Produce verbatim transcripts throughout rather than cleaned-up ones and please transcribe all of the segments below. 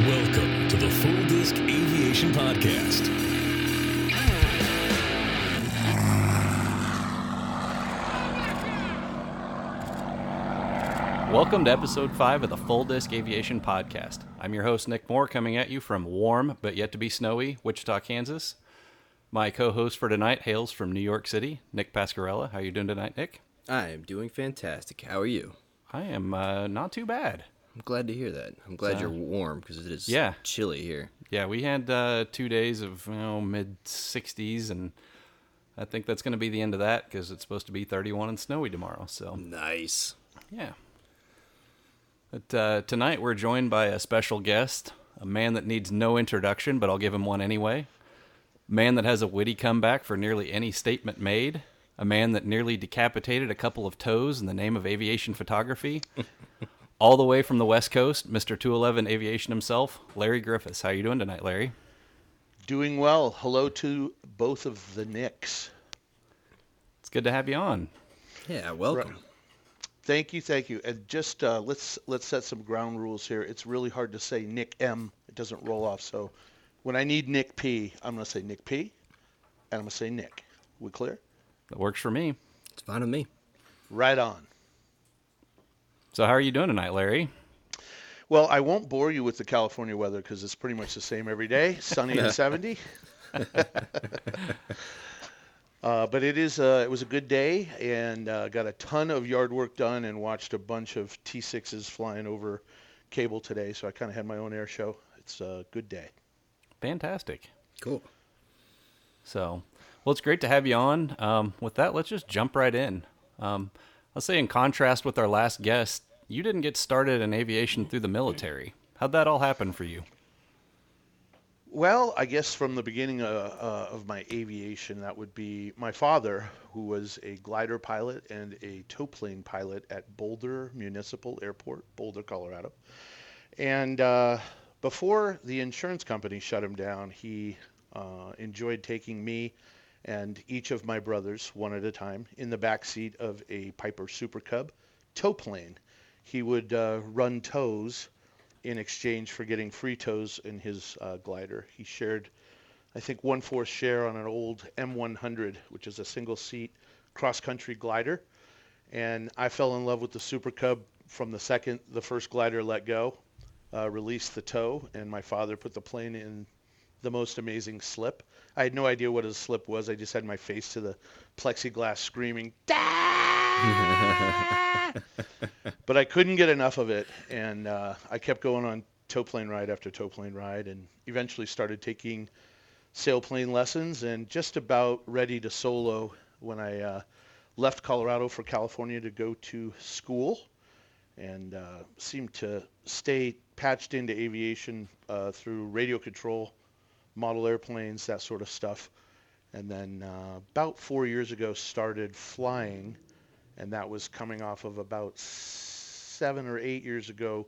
Welcome to the Full Disc Aviation Podcast. Welcome to Episode five of the Full Disc Aviation Podcast. I'm your host, Nick Moore, coming at you from warm but yet to be snowy Wichita, Kansas. My co-host for tonight hails from New York City, Nick Pasquarella. How are you doing tonight, Nick? I am doing fantastic. How are you? I am uh, not too bad. I'm glad to hear that. I'm glad so, you're warm because it is yeah. chilly here. Yeah, we had uh, two days of you know, mid sixties, and I think that's going to be the end of that because it's supposed to be thirty-one and snowy tomorrow. So nice. Yeah. But uh, tonight we're joined by a special guest, a man that needs no introduction, but I'll give him one anyway. Man that has a witty comeback for nearly any statement made. A man that nearly decapitated a couple of toes in the name of aviation photography. All the way from the West Coast, Mister two eleven Aviation himself, Larry Griffiths. How are you doing tonight, Larry? Doing well. Hello to both of the Knicks. It's good to have you on. Yeah, welcome. Right. Thank you, thank you. And just uh, let's let's set some ground rules here. It's really hard to say Nick M. It doesn't roll off, so... When I need Nick P, I'm going to say Nick P, and I'm going to say Nick. We clear? That works for me. It's fine with me. Right on. So how are you doing tonight, Larry? Well, I won't bore you with the California weather because it's pretty much the same every day, sunny and seventy. uh, but it is uh, it was a good day, and uh, got a ton of yard work done and watched a bunch of T sixes flying over cable today, so I kind of had my own air show. It's a good day. Fantastic. Cool. So, well, it's great to have you on. Um, with that, let's just jump right in. Um, I'll say in contrast with our last guest, you didn't get started in aviation through the military. How'd that all happen for you? Well, I guess from the beginning uh, uh, of my aviation, that would be my father, who was a glider pilot and a tow plane pilot at Boulder Municipal Airport, Boulder, Colorado. And, uh, Before the insurance company shut him down, he uh, enjoyed taking me and each of my brothers, one at a time, in the back seat of a Piper Super Cub tow plane. He would uh, run tows in exchange for getting free tows in his uh, glider. He shared, I think, one-fourth share on an old M one hundred, which is a single-seat cross-country glider. And I fell in love with the Super Cub from the second the first glider let go. Uh, released the tow, and my father put the plane in the most amazing slip. I had no idea what a slip was. I just had my face to the plexiglass screaming, but I couldn't get enough of it, and uh, I kept going on tow plane ride after tow plane ride, and eventually started taking sailplane lessons, and just about ready to solo when I uh, left Colorado for California to go to school, and uh, seemed to stay patched into aviation uh, through radio control, model airplanes, that sort of stuff. And then uh, about four years ago started flying, and that was coming off of about seven or eight years ago,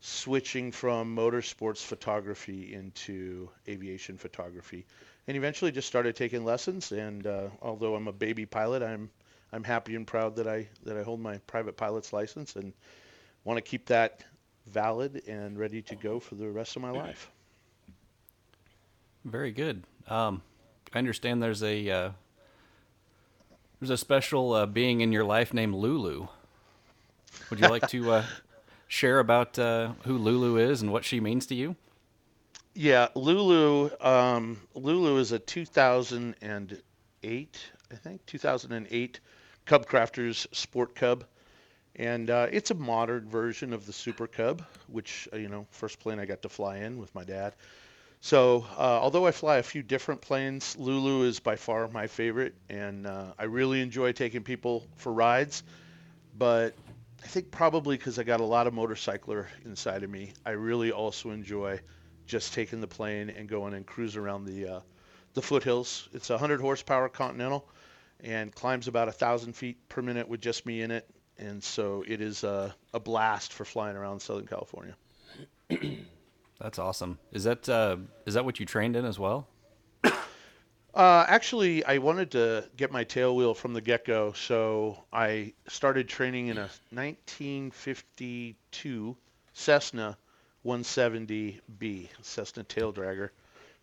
switching from motorsports photography into aviation photography. And eventually just started taking lessons, and uh, although I'm a baby pilot, I'm I'm happy and proud that I that I hold my private pilot's license and want to keep that valid and ready to go for the rest of my life. Very good. Um, I understand there's a uh, there's a special uh, being in your life named Lulu. Would you like to uh, share about uh, who Lulu is and what she means to you? Yeah, Lulu. Um, Lulu is a two thousand eight, I think, two thousand eight CubCrafters Sport Cub. And uh, it's a modern version of the Super Cub, which, you know, first plane I got to fly in with my dad. So uh, although I fly a few different planes, Lulu is by far my favorite. And uh, I really enjoy taking people for rides. But I think probably because I got a lot of motorcycler inside of me, I really also enjoy just taking the plane and going and cruise around the uh, the foothills. It's a one hundred horsepower Continental and climbs about one thousand feet per minute with just me in it. And so it is a, a blast for flying around Southern California. That's awesome. Is that uh, is that what you trained in as well? Uh, actually, I wanted to get my tailwheel from the get-go, so I started training in a nineteen fifty-two Cessna one seventy B, Cessna tail dragger,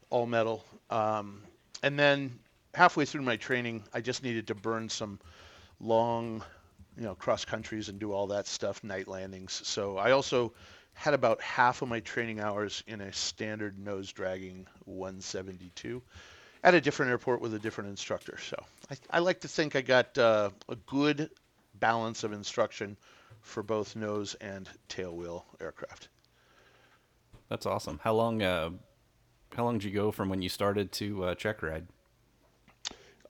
all metal. Um, and then halfway through my training, I just needed to burn some long, you know, cross countries and do all that stuff, night landings. So I also had about half of my training hours in a standard nose dragging one seventy-two at a different airport with a different instructor. So I, I like to think I got uh, a good balance of instruction for both nose and tail wheel aircraft. That's awesome. How long, uh, how long did you go from when you started to uh, check ride?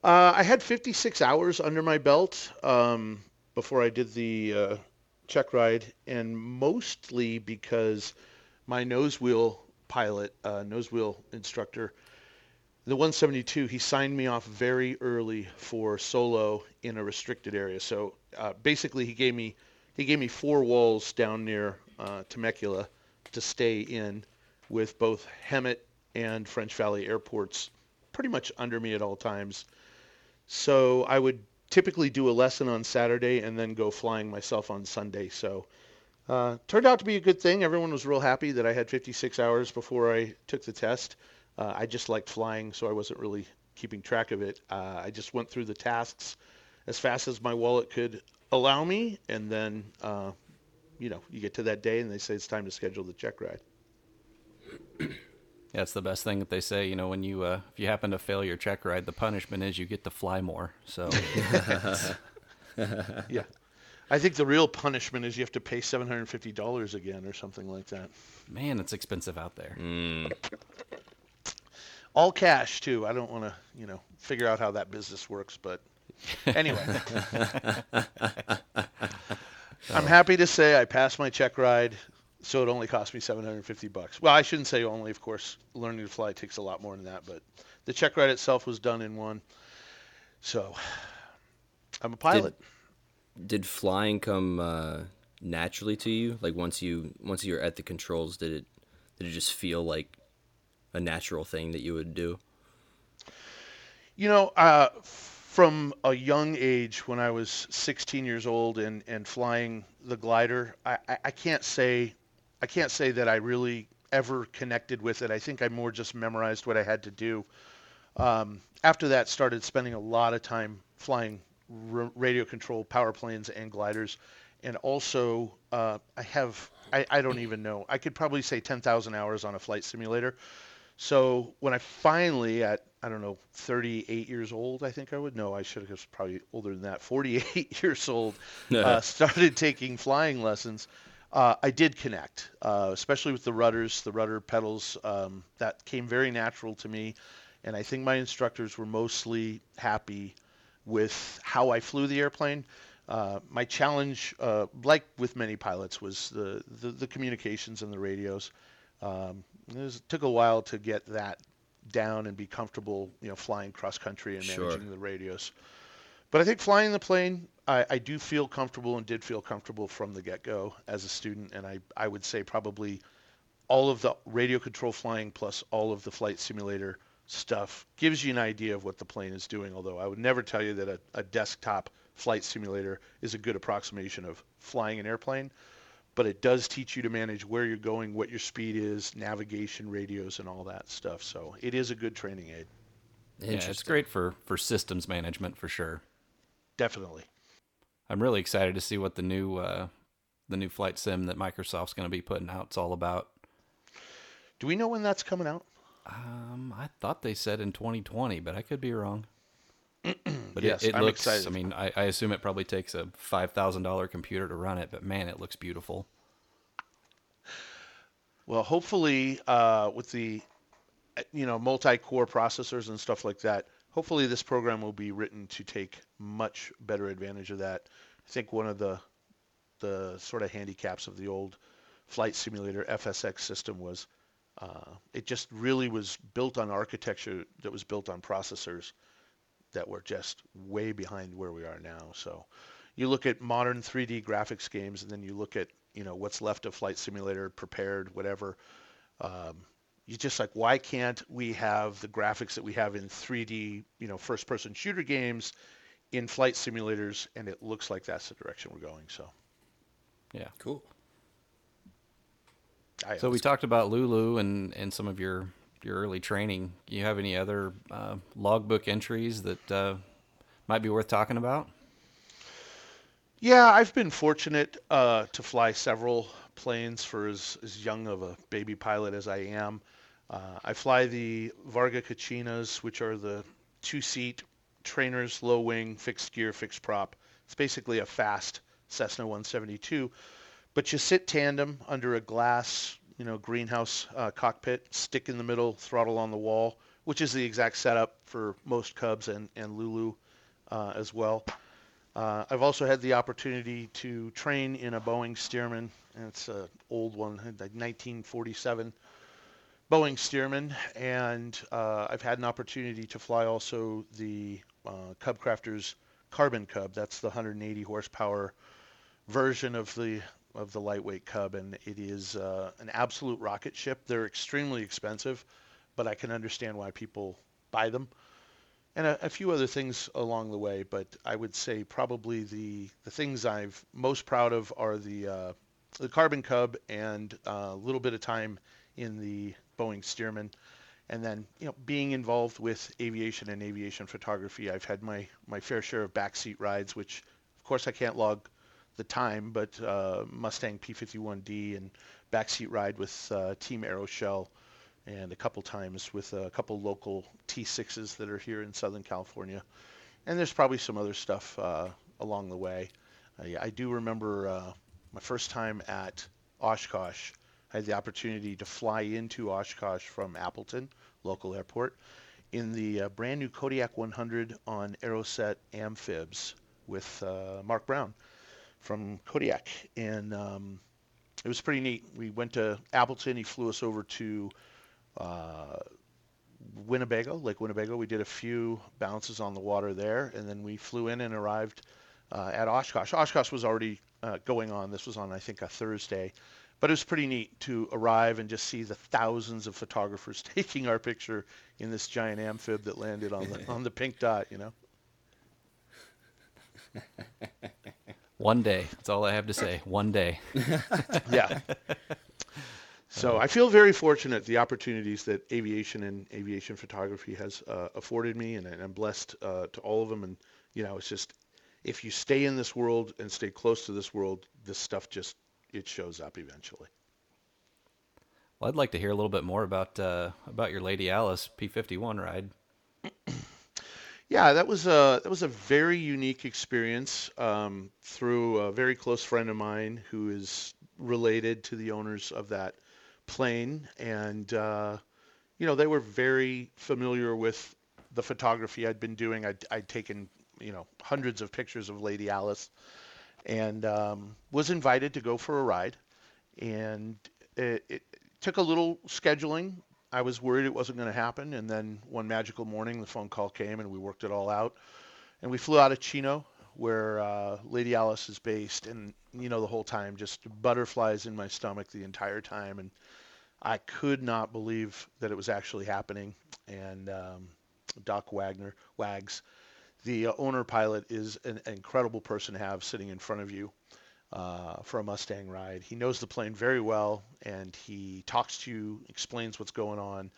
Uh, I had fifty-six hours under my belt um, before I did the uh, check ride, and mostly because my nose wheel pilot, uh, nose wheel instructor, the one seventy-two, he signed me off very early for solo in a restricted area. So uh, basically, he gave me he gave me four walls down near uh, Temecula to stay in, with both Hemet and French Valley airports pretty much under me at all times. So I would typically do a lesson on Saturday and then go flying myself on Sunday. So uh, turned out to be a good thing. Everyone was real happy that I had fifty-six hours before I took the test. Uh, I just liked flying, so I wasn't really keeping track of it. Uh, I just went through the tasks as fast as my wallet could allow me. And then, uh, you know, you get to that day and they say it's time to schedule the check ride. That's the best thing that they say, you know, when you, uh, if you happen to fail your check ride, the punishment is you get to fly more. So, yeah, I think the real punishment is you have to pay seven hundred fifty dollars again or something like that. Man, it's expensive out there. Mm. All cash too. I don't want to, you know, figure out how that business works, but anyway, I'm happy to say I passed my check ride. So it only cost me seven hundred fifty bucks. Well, I shouldn't say only, of course. Learning to fly takes a lot more than that, but the check ride itself was done in one. So I'm a pilot. Did, did flying come uh, naturally to you? Like once you once you were at the controls, did it did it just feel like a natural thing that you would do? You know, uh, from a young age, when I was sixteen years old and, and flying the glider, I, I, I can't say. I can't say that I really ever connected with it. I think I more just memorized what I had to do. Um, after that, started spending a lot of time flying r- radio control power planes and gliders. And also, uh, I have, I, I don't even know, I could probably say ten thousand hours on a flight simulator. So when I finally at, I don't know, thirty-eight years old, I think I would know, I should have, was probably older than that, forty-eight years old, uh, started taking flying lessons. Uh, I did connect, uh, especially with the rudders, the rudder pedals. Um, that came very natural to me, and I think my instructors were mostly happy with how I flew the airplane. Uh, my challenge, uh, like with many pilots, was the, the, the communications and the radios. Um, it, was, it took a while to get that down and be comfortable, you know, flying cross-country and managing sure. the radios. But I think flying the plane, I, I do feel comfortable and did feel comfortable from the get-go as a student. And I, I would say probably all of the radio control flying plus all of the flight simulator stuff gives you an idea of what the plane is doing. Although I would never tell you that a, a desktop flight simulator is a good approximation of flying an airplane. But it does teach you to manage where you're going, what your speed is, navigation, radios, and all that stuff. So it is a good training aid. Yeah, it's great for, for systems management for sure. Definitely. I'm really excited to see what the new uh, the new flight sim that Microsoft's going to be putting out is all about. Do we know when that's coming out? Um, I thought they said in twenty twenty, but I could be wrong. But yes, it, it I'm looks, excited. I mean, I, I assume it probably takes a five thousand dollars computer to run it, but man, it looks beautiful. Well, hopefully uh, with the, you know, multi-core processors and stuff like that, hopefully this program will be written to take much better advantage of that. I think one of the the sort of handicaps of the old flight simulator F S X system was uh, it just really was built on architecture that was built on processors that were just way behind where we are now. So you look at modern three D graphics games, and then you look at, you know, what's left of flight simulator, prepared, whatever. Um, You're just like, why can't we have the graphics that we have in three D, you know, first-person shooter games in flight simulators? And it looks like that's the direction we're going. So, yeah, cool. I so we good. talked about Lulu and, and some of your, your early training. Do you have any other uh, logbook entries that uh, might be worth talking about? Yeah, I've been fortunate uh, to fly several planes for as, as young of a baby pilot as I am. Uh, I fly the Varga Kachinas, which are the two-seat trainers, low wing, fixed gear, fixed prop. It's basically a fast Cessna one seventy-two, but you sit tandem under a glass, you know, greenhouse uh, cockpit, stick in the middle, throttle on the wall, which is the exact setup for most Cubs and, and Lulu uh, as well. Uh, I've also had the opportunity to train in a Boeing Stearman, and it's an old one, like nineteen forty-seven Boeing Stearman, and uh, I've had an opportunity to fly also the uh, CubCrafters Carbon Cub. That's the one hundred eighty horsepower version of the of the lightweight Cub, and it is uh, an absolute rocket ship. They're extremely expensive, but I can understand why people buy them. And a, a few other things along the way, but I would say probably the, the things I'm most proud of are the uh, the Carbon Cub and a uh, little bit of time in the Boeing Stearman. And then, you know, being involved with aviation and aviation photography, I've had my, my fair share of backseat rides, which, of course, I can't log the time, but uh, Mustang P fifty-one D and backseat ride with uh, Team Aeroshell, and a couple times with a couple local T sixes that are here in Southern California. And there's probably some other stuff uh, along the way. I, I do remember uh, my first time at Oshkosh. I had the opportunity to fly into Oshkosh from Appleton, local airport, in the uh, brand new Kodiak one hundred on Aeroset Amphibs with uh, Mark Brown from Kodiak. And um, it was pretty neat. We went to Appleton. He flew us over to Uh, Winnebago, Lake Winnebago. We did a few bounces on the water there, and then we flew in and arrived uh, at Oshkosh. Oshkosh was already uh, going on. This was on, I think, a Thursday, but it was pretty neat to arrive and just see the thousands of photographers taking our picture in this giant amphib that landed on the on the pink dot. You know. One day. That's all I have to say. One day. Yeah. So I feel very fortunate the opportunities that aviation and aviation photography has uh, afforded me, and, and I'm blessed uh, to all of them. And, you know, it's just, if you stay in this world and stay close to this world, this stuff just, it shows up eventually. Well, I'd like to hear a little bit more about uh, about your Lady Alice P fifty-one ride. Yeah, that was a, that was a very unique experience um, through a very close friend of mine who is related to the owners of that plane, and uh, you know, they were very familiar with the photography I'd been doing. I'd, I'd taken, you know, hundreds of pictures of Lady Alice, and um, was invited to go for a ride, and it, it took a little scheduling. I was worried it wasn't going to happen, and then one magical morning the phone call came, and we worked it all out, and we flew out of Chino, where uh, Lady Alice is based, and, you know, the whole time, just butterflies in my stomach the entire time, and I could not believe that it was actually happening. And um, Doc Wagner, Wags, the owner pilot, is an incredible person to have sitting in front of you uh, for a Mustang ride. He knows the plane very well, and he talks to you, explains what's going on.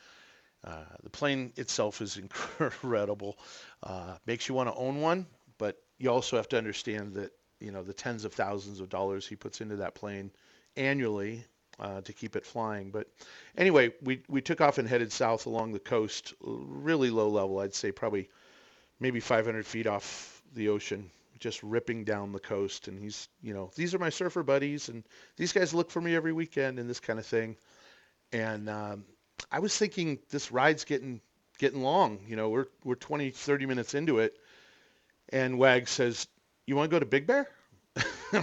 Uh, the plane itself is incredible. Uh, makes you want to own one, but you also have to understand that, you know, the tens of thousands of dollars he puts into that plane annually uh, to keep it flying. But anyway, we we took off and headed south along the coast, really low level. I'd say probably maybe five hundred feet off the ocean, just ripping down the coast. And he's, you know, these are my surfer buddies, and these guys look for me every weekend and this kind of thing. And um, I was thinking, this ride's getting getting long. You know, we're we're twenty, thirty minutes into it. And Wag says, "You want to go to Big Bear?"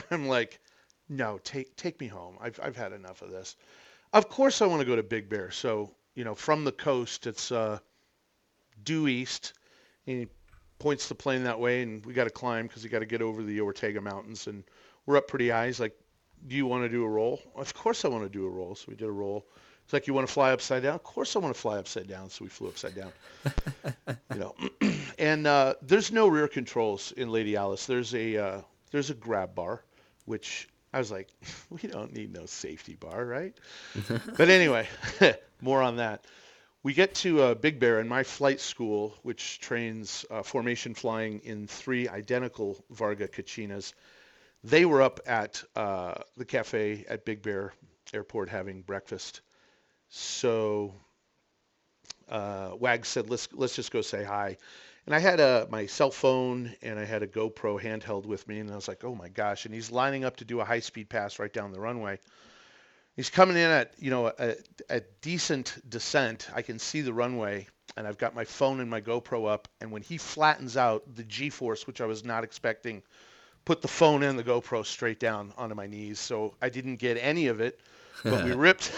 I'm like, "No, take take me home. I've I've had enough of this. Of course I want to go to Big Bear." So, you know, from the coast, it's uh, due east, and he points the plane that way, and we got to climb because we got to get over the Ortega Mountains, and we're up pretty high. He's like, "Do you want to do a roll?" "Of course I want to do a roll." So we did a roll. He's like, "You want to fly upside down?" "Of course I want to fly upside down." So we flew upside down. You know. And uh, there's no rear controls in Lady Alice. There's a uh, there's a grab bar, which I was like, we don't need no safety bar, right? But anyway, more on that. We get to uh, Big Bear in my flight school, which trains uh, formation flying in three identical Varga Kachinas. They were up at uh, the cafe at Big Bear Airport having breakfast. So uh, Wag said, let's let's just go say hi. And I had a, my cell phone and I had a GoPro handheld with me. And I was like, oh, my gosh. And he's lining up to do a high-speed pass right down the runway. He's coming in at, you know, a, a decent descent. I can see the runway. And I've got my phone and my GoPro up. And when he flattens out, the G-force, which I was not expecting, put the phone and the GoPro straight down onto my knees. So I didn't get any of it. But we ripped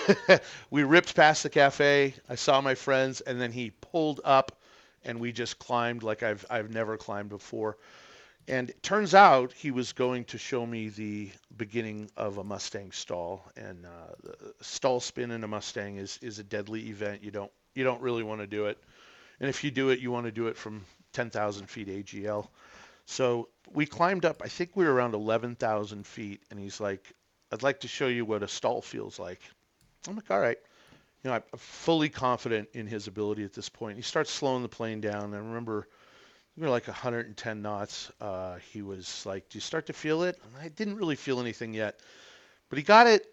we ripped past the cafe. I saw my friends. And then he pulled up. And we just climbed like I've I've never climbed before. And it turns out he was going to show me the beginning of a Mustang stall. And uh, stall spin in a Mustang is, is a deadly event. You don't you don't really want to do it. And if you do it, you want to do it from ten thousand feet A G L. So we climbed up. I think we were around eleven thousand feet. And he's like, I'd like to show you what a stall feels like. I'm like, all right. You know, I'm fully confident in his ability at this point. He starts slowing the plane down. And I remember we were like one hundred ten knots. Uh, he was like, do you start to feel it? And I didn't really feel anything yet. But he got it,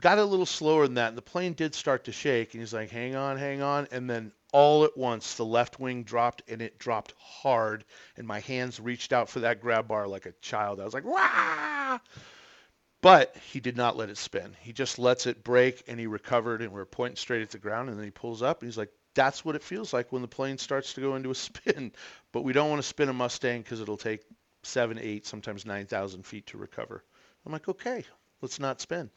got it a little slower than that. And the plane did start to shake. And he's like, hang on, hang on. And then all at once, the left wing dropped. And it dropped hard. And my hands reached out for that grab bar like a child. I was like, wah! But he did not let it spin. He just lets it break, and he recovered, and we're pointing straight at the ground, and then he pulls up, and he's like, that's what it feels like when the plane starts to go into a spin. But we don't want to spin a Mustang because it'll take seven, eight, sometimes nine thousand feet to recover. I'm like, okay, let's not spin.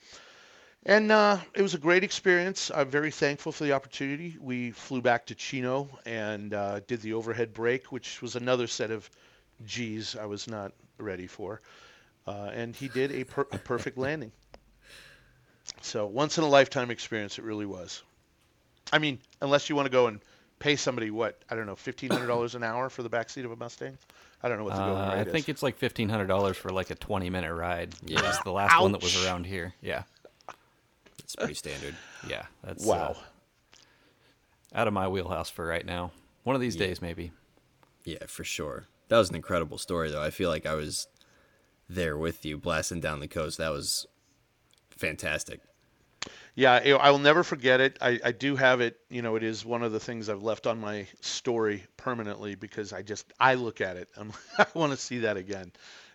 And uh, it was a great experience. I'm very thankful for the opportunity. We flew back to Chino and uh, did the overhead break, which was another set of G's I was not ready for. Uh, and he did a, per- a perfect landing. So once in a lifetime experience, it really was. I mean, unless you want to go and pay somebody, what, I don't know, fifteen hundred dollars an hour for the backseat of a Mustang? I don't know what the going uh, rate is. I think it's like fifteen hundred dollars for like a twenty-minute ride. Yeah. It's the last Ouch. one that was around here. Yeah. It's pretty standard. Yeah. That's wow. Uh, out of my wheelhouse for right now. One of these yeah. days, maybe. Yeah, for sure. That was an incredible story, though. I feel like I was there with you blasting down the coast. That was fantastic. Yeah, I will never forget it. I, I do have it. You know, it is one of the things I've left on my story permanently because I just I look at it. I'm, I want to see that again.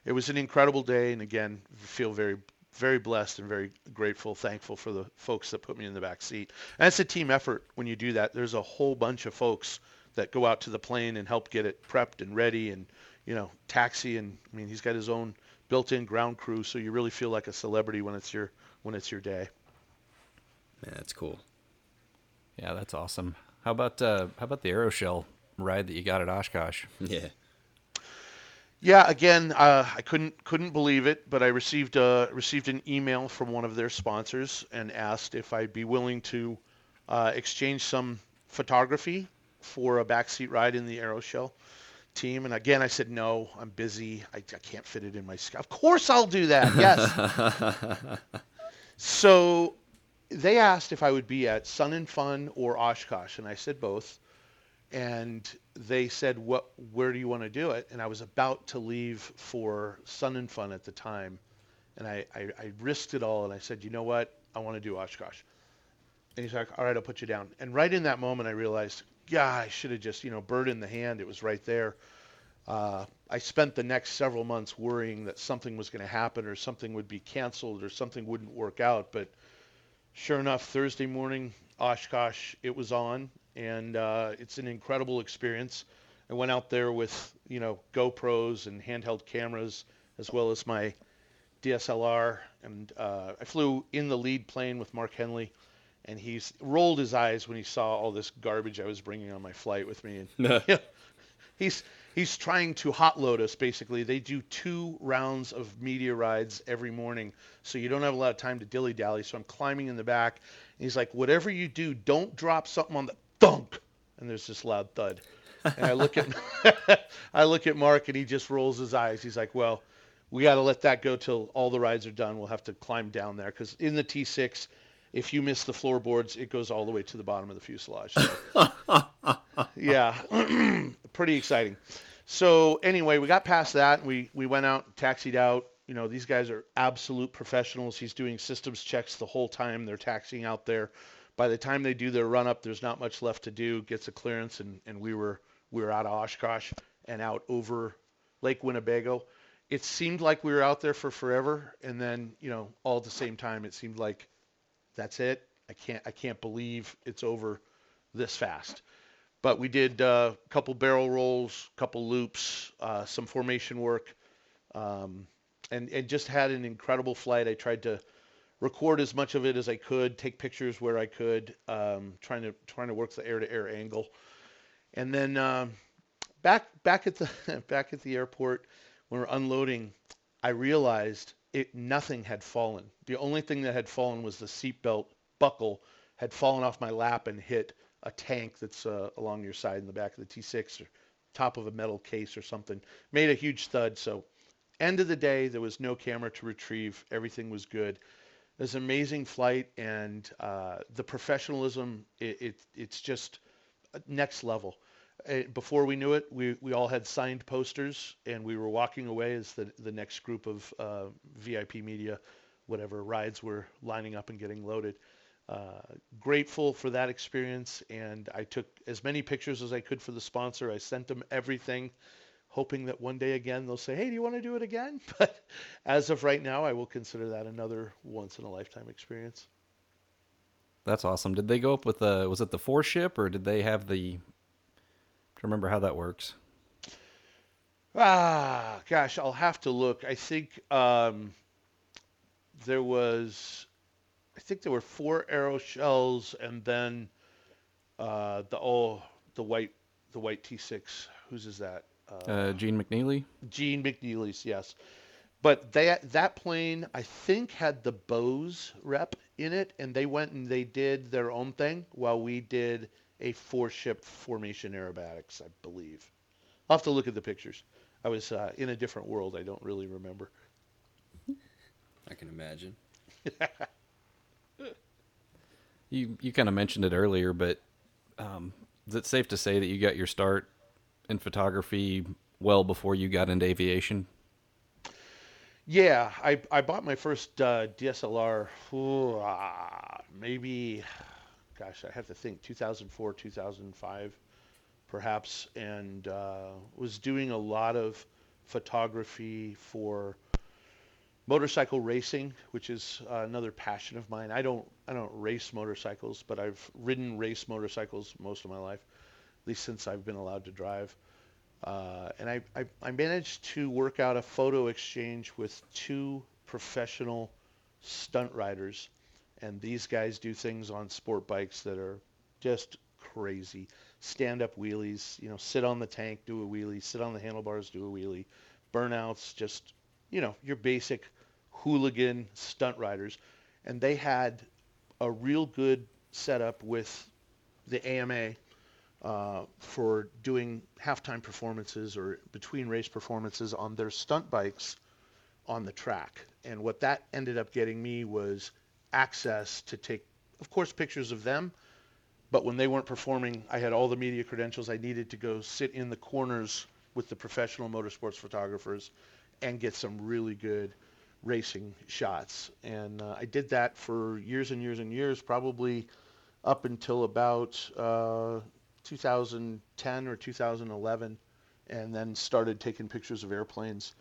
It was an incredible day, and again, feel very very blessed and very grateful, thankful for the folks that put me in the back seat. And it's a team effort when you do that. There's a whole bunch of folks that go out to the plane and help get it prepped and ready, and you know, taxi, and I mean, he's got his own built-in ground crew, so you really feel like a celebrity when it's your when it's your day. Man, that's cool. Yeah, that's awesome. How about uh, how about the Aeroshell ride that you got at Oshkosh? Yeah. Yeah. Again, uh, I couldn't couldn't believe it, but I received uh, received an email from one of their sponsors and asked if I'd be willing to uh, exchange some photography for a backseat ride in the Aeroshell team. And again, I said, no, I'm busy. I, I can't fit it in my schedule. Of course I'll do that. Yes. So they asked if I would be at Sun and Fun or Oshkosh. And I said both. And they said, what, where do you want to do it? And I was about to leave for Sun and Fun at the time. And I, I, I risked it all. And I said, you know what? I want to do Oshkosh. And he's like, all right, I'll put you down. And right in that moment, I realized, yeah, I should have just, you know, bird in the hand. It was right there. Uh, I spent the next several months worrying that something was going to happen or something would be canceled or something wouldn't work out. But sure enough, Thursday morning, Oshkosh, it was on. And uh, it's an incredible experience. I went out there with, you know, GoPros and handheld cameras as well as my D S L R. And uh, I flew in the lead plane with Mark Henley. And he rolled his eyes when he saw all this garbage I was bringing on my flight with me. And you know, he's he's trying to hot load us, basically. They do two rounds of media rides every morning, so you don't have a lot of time to dilly-dally. So I'm climbing in the back, and he's like, whatever you do, don't drop something on the thunk. And there's this loud thud. And I look at I look at Mark, and he just rolls his eyes. He's like, well, we got to let that go till all the rides are done. We'll have to climb down there because in the T six, if you miss the floorboards, it goes all the way to the bottom of the fuselage. So, yeah, pretty exciting. So anyway, we got past that. We we went out, taxied out. You know, these guys are absolute professionals. He's doing systems checks the whole time they're taxiing out there. By the time they do their run up, there's not much left to do. Gets a clearance, and, and we were we were out of Oshkosh and out over Lake Winnebago. It seemed like we were out there for forever, and then, you know, all at the same time, it seemed like that's it. I can't I can't believe it's over this fast. But we did uh, a couple barrel rolls, couple loops, uh, some formation work, um, and and just had an incredible flight. I tried to record as much of it as I could, take pictures where I could, um, trying to trying to work the air-to-air angle, and then um, back back at the back at the airport when we were unloading, I realized it nothing had fallen. The only thing that had fallen was the seatbelt buckle had fallen off my lap and hit a tank that's uh, along your side in the back of the T six or top of a metal case or something. Made a huge thud. So end of the day, there was no camera to retrieve. Everything was good. It was an amazing flight, and uh, the professionalism, it, it, it's just next level. Before we knew it, we, we all had signed posters, and we were walking away as the, the next group of uh, V I P media, whatever, rides were lining up and getting loaded. Uh, grateful for that experience, and I took as many pictures as I could for the sponsor. I sent them everything, hoping that one day again they'll say, hey, do you want to do it again? But as of right now, I will consider that another once-in-a-lifetime experience. That's awesome. Did they go up with the, was it the four ship, or did they have the... I don't remember how that works. Ah, gosh, I'll have to look. I think um, there was, I think there were four Aeroshells, and then uh, the oh the white the white T six. Whose is that? Uh, uh, Gene McNeely. Gene McNeely's, yes. But that that plane, I think, had the Bose rep in it, and they went and they did their own thing while we did a four-ship formation aerobatics, I believe. I'll have to look at the pictures. I was uh, in a different world. I don't really remember. I can imagine. you you kind of mentioned it earlier, but um, is it safe to say that you got your start in photography well before you got into aviation? Yeah, I, I bought my first uh, D S L R ooh, ah, maybe... gosh, I have to think, two thousand four, two thousand five, perhaps, and uh, was doing a lot of photography for motorcycle racing, which is uh, another passion of mine. I don't, I don't race motorcycles, but I've ridden race motorcycles most of my life, at least since I've been allowed to drive. Uh, and I, I, I managed to work out a photo exchange with two professional stunt riders. And these guys do things on sport bikes that are just crazy. Stand-up wheelies, you know, sit on the tank, do a wheelie, sit on the handlebars, do a wheelie. Burnouts, just, you know, your basic hooligan stunt riders. And they had a real good setup with the A M A uh, for doing halftime performances or between race performances on their stunt bikes on the track. And what that ended up getting me was access to take, of course, pictures of them, but when they weren't performing, I had all the media credentials I needed to go sit in the corners with the professional motorsports photographers and get some really good racing shots. And uh, I did that for years and years and years, probably up until about uh, two thousand ten or two thousand eleven, and then started taking pictures of airplanes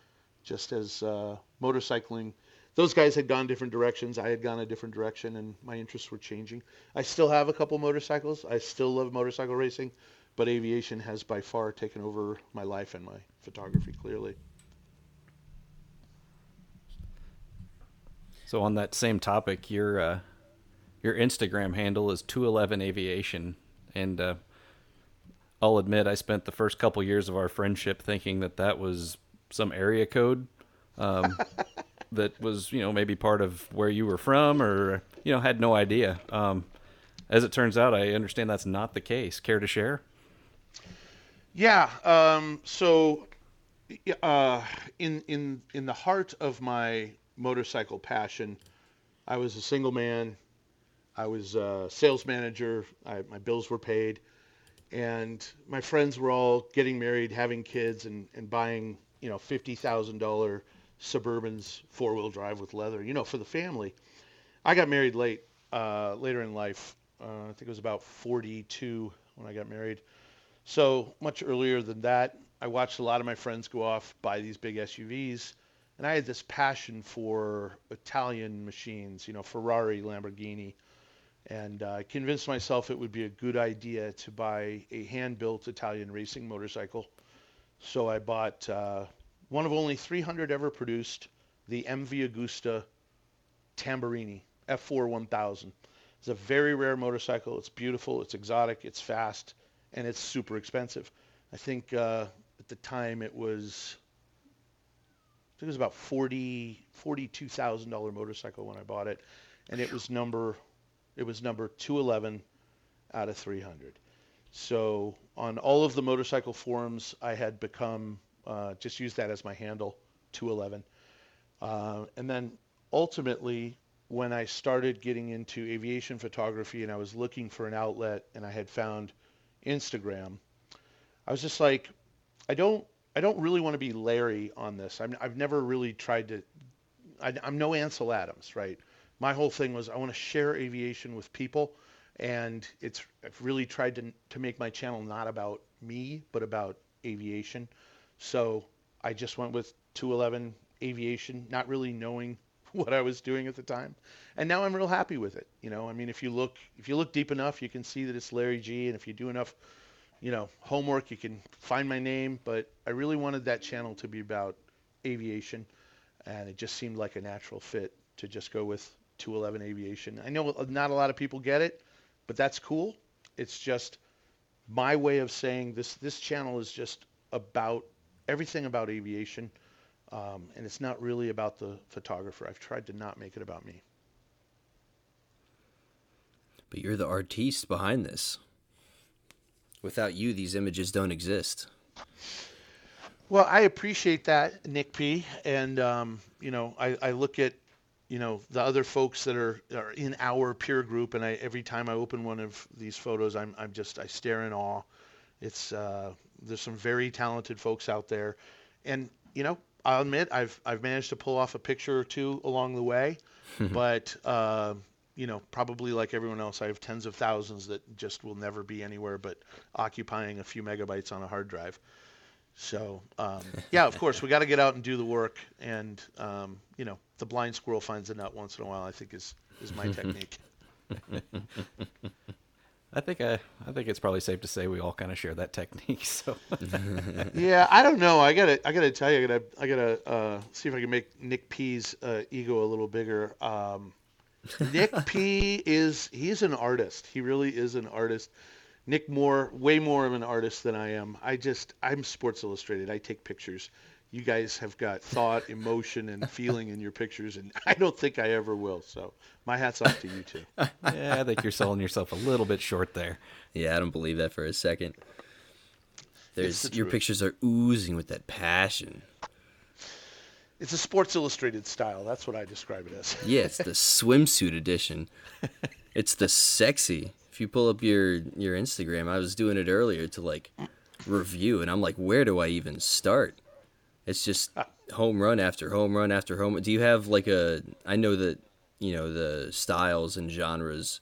just as uh, motorcycling. Those guys had gone different directions. I had gone a different direction, and my interests were changing. I still have a couple motorcycles. I still love motorcycle racing, but aviation has by far taken over my life and my photography, clearly. So on that same topic, your uh, your Instagram handle is two eleven Aviation, and uh, I'll admit I spent the first couple years of our friendship thinking that that was some area code. Um that was, you know, maybe part of where you were from, or, you know, had no idea. Um, as it turns out, I understand that's not the case. Care to share? Yeah. Um, so uh, in in in the heart of my motorcycle passion, I was a single man. I was a sales manager. I, my bills were paid, and my friends were all getting married, having kids, and and buying, you know, fifty thousand dollars Suburbans, four-wheel drive with leather, you know, for the family. I got married late, uh, later in life. Uh, I think it was about forty-two when I got married. So much earlier than that, I watched a lot of my friends go off, buy these big S U Vs, and I had this passion for Italian machines, you know, Ferrari, Lamborghini, and I uh, convinced myself it would be a good idea to buy a hand-built Italian racing motorcycle. So I bought uh, one of only three hundred ever produced, the M V Agusta Tamburini F four one thousand. It's a very rare motorcycle. It's beautiful. It's exotic. It's fast, and it's super expensive. I think uh, at the time it was, I think it was about forty, forty-two thousand dollars motorcycle when I bought it, and it was number, it was number two eleven out of three hundred. So on all of the motorcycle forums, I had become, uh, just used that as my handle, two eleven. Uh, and then ultimately, when I started getting into aviation photography and I was looking for an outlet and I had found Instagram, I was just like, I don't, I don't really want to be Larry on this. I'm, I've never really tried to, I, I'm no Ansel Adams, right? My whole thing was I want to share aviation with people. And it's, I've really tried to to make my channel not about me, but about aviation. So I just went with two eleven Aviation, not really knowing what I was doing at the time. And now I'm real happy with it. You know, I mean, if you look, if you look deep enough, you can see that it's Larry G. And if you do enough, you know, homework, you can find my name. But I really wanted that channel to be about aviation. And it just seemed like a natural fit to just go with two eleven Aviation. I know not a lot of people get it, but that's cool. It's just my way of saying this, this channel is just about everything about aviation. Um, and it's not really about the photographer. I've tried to not make it about me. But you're the artiste behind this. Without you, these images don't exist. Well, I appreciate that, Nick P. And, um, you know, I, I look at, you know, the other folks that are, are in our peer group, and I, every time I open one of these photos, I'm I'm just I stare in awe. It's uh, there's some very talented folks out there, and you know I'll admit I've I've managed to pull off a picture or two along the way, but uh, you know probably like everyone else, I have tens of thousands that just will never be anywhere but occupying a few megabytes on a hard drive. So, um, yeah, of course, we got to get out and do the work. And, um, you know, the blind squirrel finds a nut once in a while, I think is, is my technique. I think I, I think it's probably safe to say we all kind of share that technique. So, yeah, I don't know. I gotta, I gotta tell you, I gotta, I gotta uh, see if I can make Nick P's uh, ego a little bigger. Um, Nick P is, he's an artist. He really is an artist. Nick Moore, way more of an artist than I am. I just, I'm Sports Illustrated. I take pictures. You guys have got thought, emotion, and feeling in your pictures, and I don't think I ever will. So my hat's off to you two. Yeah, I think you're selling yourself a little bit short there. Yeah, I don't believe that for a second. There's the your truth. Pictures are oozing with that passion. It's a Sports Illustrated style. That's what I describe it as. Yeah, it's the swimsuit edition. It's the sexy. If you pull up your, your Instagram, I was doing it earlier to like review, and I'm like, where do I even start? It's just home run after home run after home. Do you have like a, I know that, you know, the styles and genres,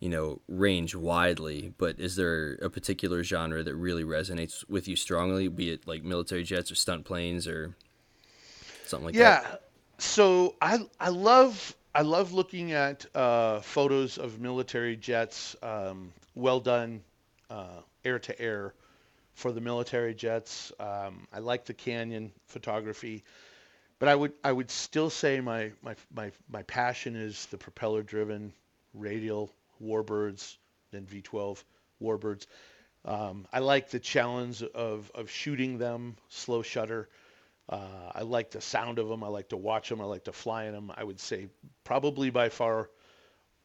you know, range widely, but is there a particular genre that really resonates with you strongly, be it like military jets or stunt planes or something like yeah. that? Yeah. So I, I love... I love looking at uh, photos of military jets, um, well done, uh, air to air for the military jets. Um, I like the canyon photography, but I would I would still say my my my, my passion is the propeller driven radial warbirds, then V twelve warbirds. Um, I like the challenge of of shooting them, slow shutter. Uh, I like the sound of them. I like to watch them. I like to fly in them. I would say probably by far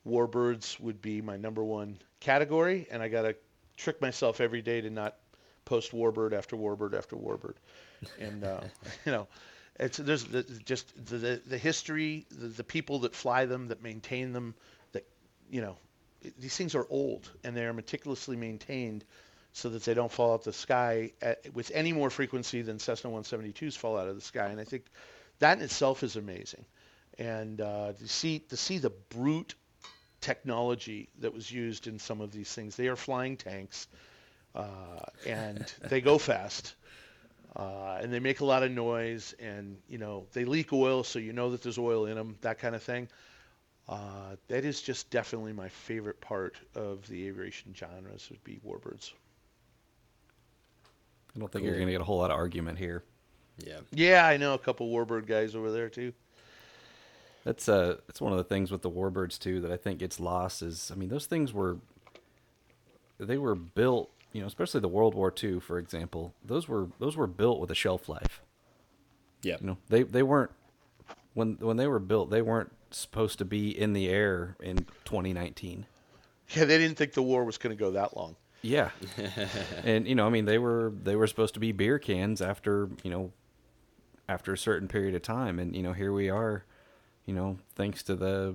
Warbirds would be my number one category. And I got to trick myself every day to not post-warbird after warbird after warbird. And, uh, you know, it's there's the, just the, the, the history, the, the people that fly them, that maintain them, that, you know, it, these things are old and they're meticulously maintained so that they don't fall out the sky at, with any more frequency than Cessna one seventy-twos fall out of the sky. And I think that in itself is amazing. And uh, to see to see the brute technology that was used in some of these things. They are flying tanks, uh, and they go fast, uh, and they make a lot of noise, and you know they leak oil, so you know that there's oil in them, that kind of thing. Uh, that is just definitely my favorite part of the aviation genres would be warbirds. I don't think cool. You're going to get a whole lot of argument here. Yeah. Yeah, I know a couple warbird guys over there too. That's uh, that's one of the things with the warbirds too that I think gets lost is, I mean, those things were, they were built, you know, especially the World War Two, for example. Those were those were built with a shelf life. Yeah, you know, they they weren't when when they were built, they weren't supposed to be in the air in twenty nineteen. Yeah, they didn't think the war was going to go that long. Yeah, and you know, I mean, they were they were supposed to be beer cans after you know, after a certain period of time, and you know, here we are. You know, thanks to the,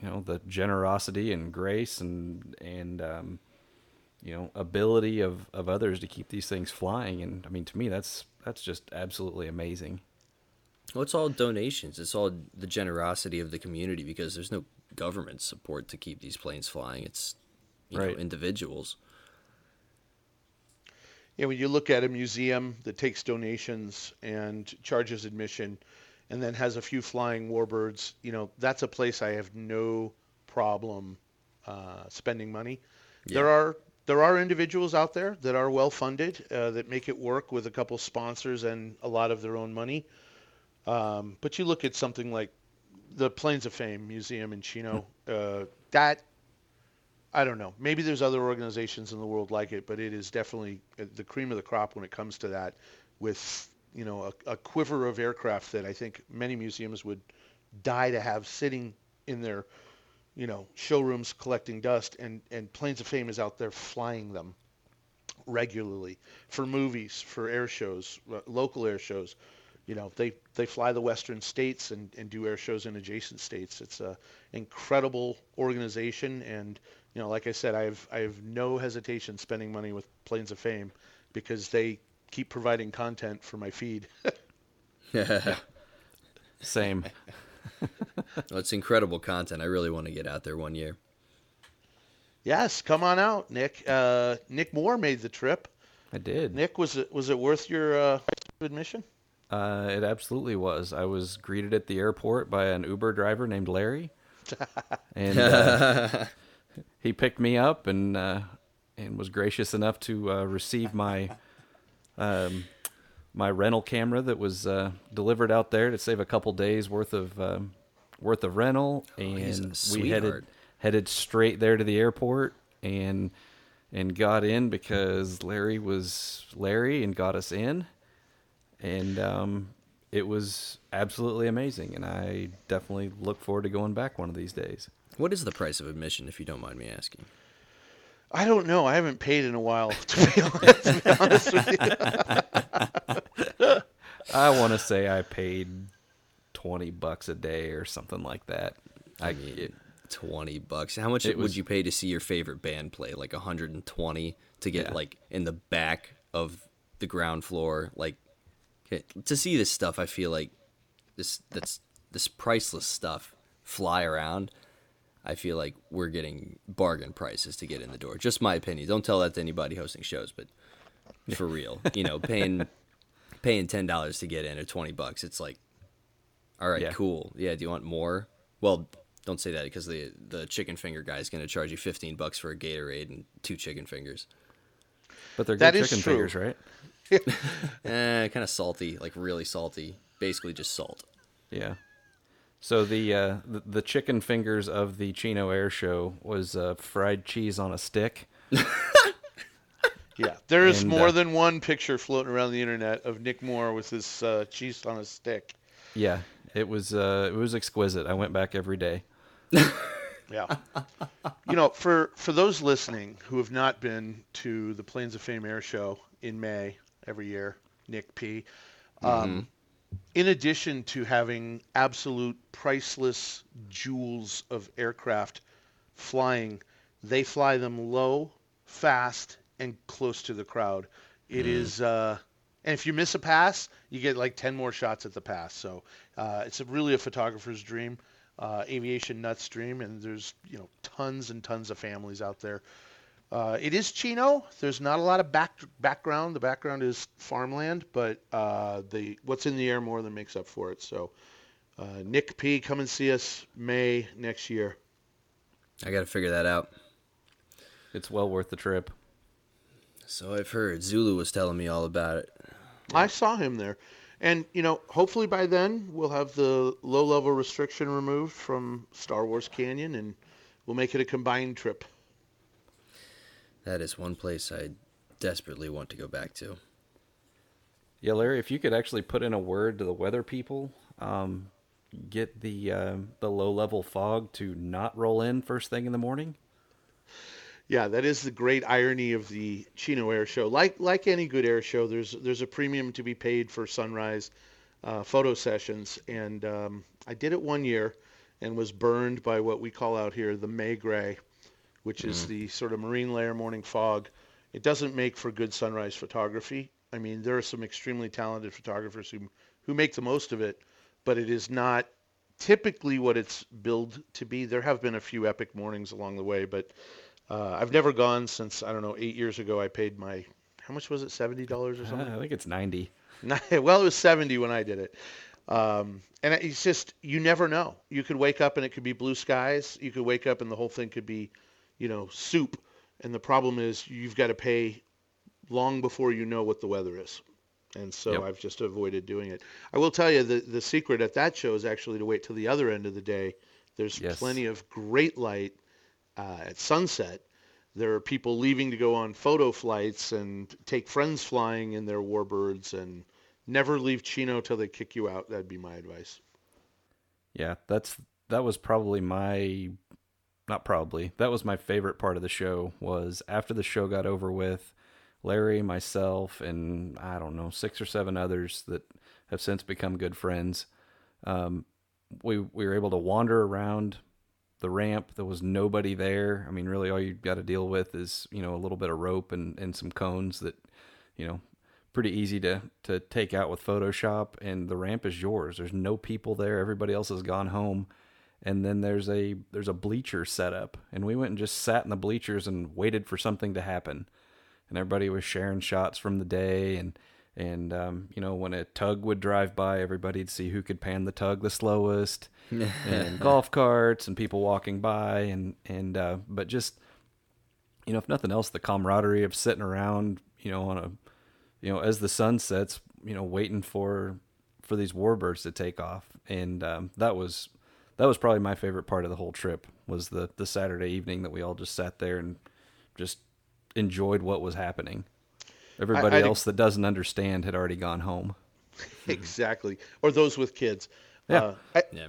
you know, the generosity and grace and, and um, you know, ability of, of others to keep these things flying. And, I mean, to me, that's that's just absolutely amazing. Well, it's all donations. It's all the generosity of the community because there's no government support to keep these planes flying. It's, you right. know, individuals. Yeah, when you look at a museum that takes donations and charges admission and then has a few flying warbirds, you know, that's a place I have no problem uh, spending money. Yeah. There are there are individuals out there that are well-funded, uh, that make it work with a couple sponsors and a lot of their own money. Um, but you look at something like the Planes of Fame Museum in Chino, uh, that, I don't know, maybe there's other organizations in the world like it, but it is definitely the cream of the crop when it comes to that with you know, a, a quiver of aircraft that I think many museums would die to have sitting in their, you know, showrooms collecting dust, and, and Planes of Fame is out there flying them regularly for movies, for air shows, uh, local air shows. You know, they, they fly the Western states and, and do air shows in adjacent states. It's a incredible organization. And, you know, like I said, I have, I have no hesitation spending money with Planes of Fame because they keep providing content for my feed. Yeah. Same. Well, it's incredible content. I really want to get out there one year. Yes, come on out, Nick. Uh, Nick Moore made the trip. I did. Nick, was it was it worth your uh, admission? Uh, it absolutely was. I was greeted at the airport by an Uber driver named Larry, and uh, he picked me up and uh, and was gracious enough to uh, receive my. Um, my rental camera that was uh, delivered out there to save a couple days worth of um, worth of rental, oh, and we headed headed straight there to the airport and and got in because Larry was Larry and got us in, and um, it was absolutely amazing, and I definitely look forward to going back one of these days. What is the price of admission, if you don't mind me asking? I don't know. I haven't paid in a while, to be honest, to be honest with you. I want to say I paid twenty bucks a day or something like that. I, I mean, it, twenty bucks. How much would was, you pay to see your favorite band play? Like one hundred twenty to get yeah. like in the back of the ground floor. Like to see this stuff, I feel like this that's this priceless stuff fly around. I feel like we're getting bargain prices to get in the door. Just my opinion. Don't tell that to anybody hosting shows, but for real, you know, paying paying ten dollars to get in or twenty bucks. It's like, all right, yeah. cool. Yeah. Do you want more? Well, don't say that because the, the chicken finger guy is going to charge you fifteen bucks for a Gatorade and two chicken fingers. But they're good chicken true. fingers, right? eh, kind of salty, like really salty, basically just salt. Yeah. So the, uh, the the chicken fingers of the Chino Air Show was uh, fried cheese on a stick. yeah, there is and, more uh, than one picture floating around the internet of Nick Moore with his uh, cheese on a stick. Yeah, it was uh, it was exquisite. I went back every day. Yeah. You know, for, for those listening who have not been to the Planes of Fame Air Show in May every year, Nick P., um, mm-hmm. in addition to having absolute priceless jewels of aircraft flying, they fly them low, fast, and close to the crowd. It mm. is, uh, and if you miss a pass, you get like ten more shots at the pass. So uh, it's a, really a photographer's dream, uh, aviation nuts dream, and there's, you know, tons and tons of families out there. Uh, it is Chino. There's not a lot of back, background. The background is farmland, but uh, the what's in the air more than makes up for it. So uh, Nick P., come and see us May next year. I got to figure that out. It's well worth the trip. So I've heard. Zulu was telling me all about it. Yeah. I saw him there. And, you know, hopefully by then we'll have the low-level restriction removed from Star Wars Canyon, and we'll make it a combined trip. That is one place I desperately want to go back to. Yeah, Larry, if you could actually put in a word to the weather people, um, get the uh, the low-level fog to not roll in first thing in the morning. Yeah, that is the great irony of the Chino Air Show. Like like any good air show, there's there's a premium to be paid for sunrise uh, photo sessions, and um, I did it one year and was burned by what we call out here the May gray, which mm. is the sort of marine layer morning fog. It doesn't make for good sunrise photography. I mean, there are some extremely talented photographers who who make the most of it, but it is not typically what it's billed to be. There have been a few epic mornings along the way, but Uh, I've never gone since, I don't know, eight years ago. I paid my, how much was it, seventy dollars or something? Uh, I think it's ninety dollars. Well, it was seventy dollars when I did it. Um, and it's just, you never know. You could wake up and it could be blue skies. You could wake up and the whole thing could be, you know, soup. And the problem is you've got to pay long before you know what the weather is. And so yep. I've just avoided doing it. I will tell you the, the secret at that show is actually to wait till the other end of the day. There's yes. plenty of great light. Uh, at sunset, there are people leaving to go on photo flights and take friends flying in their warbirds, and never leave Chino till they kick you out. That'd be my advice. Yeah, that's that was probably my, not probably, that was my favorite part of the show, was after the show got over with, Larry, myself, and I don't know, six or seven others that have since become good friends. Um, we, we were able to wander around the ramp. There was nobody there. I mean, really all you got to deal with is, you know, a little bit of rope and, and some cones that, you know, pretty easy to, to take out with Photoshop, and the ramp is yours. There's no people there. Everybody else has gone home. And then there's a, there's a bleacher set up, and we went and just sat in the bleachers and waited for something to happen. And everybody was sharing shots from the day. And, and, um, you know, when a tug would drive by, everybody'd see who could pan the tug the slowest. And golf carts and people walking by, and and uh but just, you know, if nothing else, the camaraderie of sitting around, you know, on a, you know, as the sun sets, you know, waiting for for these warbirds to take off. And um that was that was probably my favorite part of the whole trip, was the the Saturday evening that we all just sat there and just enjoyed what was happening. Everybody I, I else did... that doesn't understand had already gone home. Exactly. Or those with kids. Yeah. Uh, I, yeah.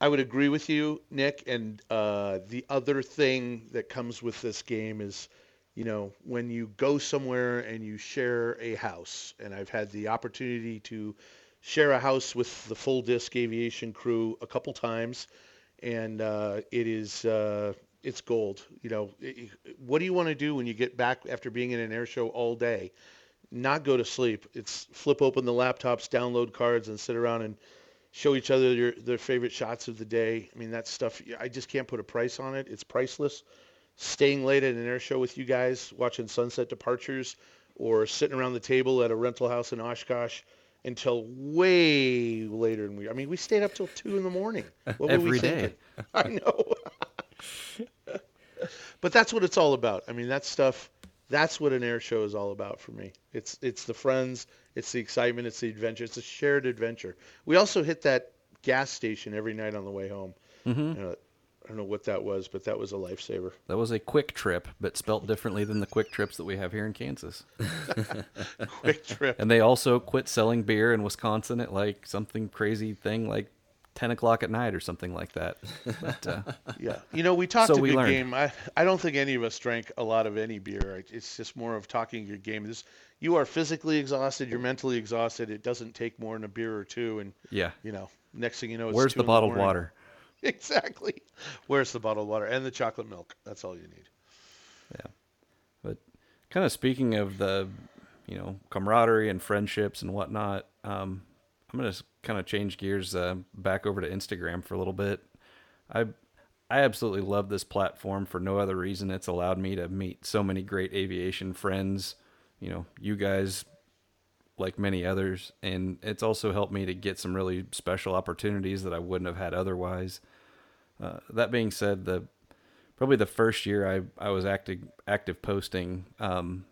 I would agree with you, Nick. And uh, the other thing that comes with this game is, you know, when you go somewhere and you share a house, and I've had the opportunity to share a house with the Full Disc Aviation crew a couple times, and uh, it is, uh, it's gold. You know, it, what do you want to do when you get back after being in an air show all day? Not go to sleep. It's flip open the laptops, download cards, and sit around and show each other your, their favorite shots of the day. I mean, that stuff, I just can't put a price on it. It's priceless. Staying late at an air show with you guys, watching sunset departures, or sitting around the table at a rental house in Oshkosh until way later. And we, I mean, we stayed up till two in the morning. What Every were we day. Thinking? I know. But that's what it's all about. I mean, that stuff, that's what an air show is all about for me. It's, it's the friends. It's the excitement, it's the adventure, it's a shared adventure. We also hit that gas station every night on the way home. Mm-hmm. Uh, I don't know what that was, but that was a lifesaver. That was a quick trip, but spelt differently than the quick trips that we have here in Kansas. Quick trip. And they also quit selling beer in Wisconsin at like something crazy thing like ten o'clock at night or something like that. But, uh, yeah. You know, we talked so a we good learned. game. I, I don't think any of us drank a lot of any beer. It's just more of talking your game. This, you are physically exhausted. You're mentally exhausted. It doesn't take more than a beer or two. And, yeah. you know, next thing you know, it's Where's two the bottled the water? Exactly. Where's the bottled water? And the chocolate milk. That's all you need. Yeah. But kind of speaking of the, you know, camaraderie and friendships and whatnot, um, I'm going to kind of change gears uh, back over to Instagram for a little bit. I I absolutely love this platform for no other reason. It's allowed me to meet so many great aviation friends, you know, you guys, like many others. And it's also helped me to get some really special opportunities that I wouldn't have had otherwise. Uh, that being said, the probably the first year I, I was active, active posting, um,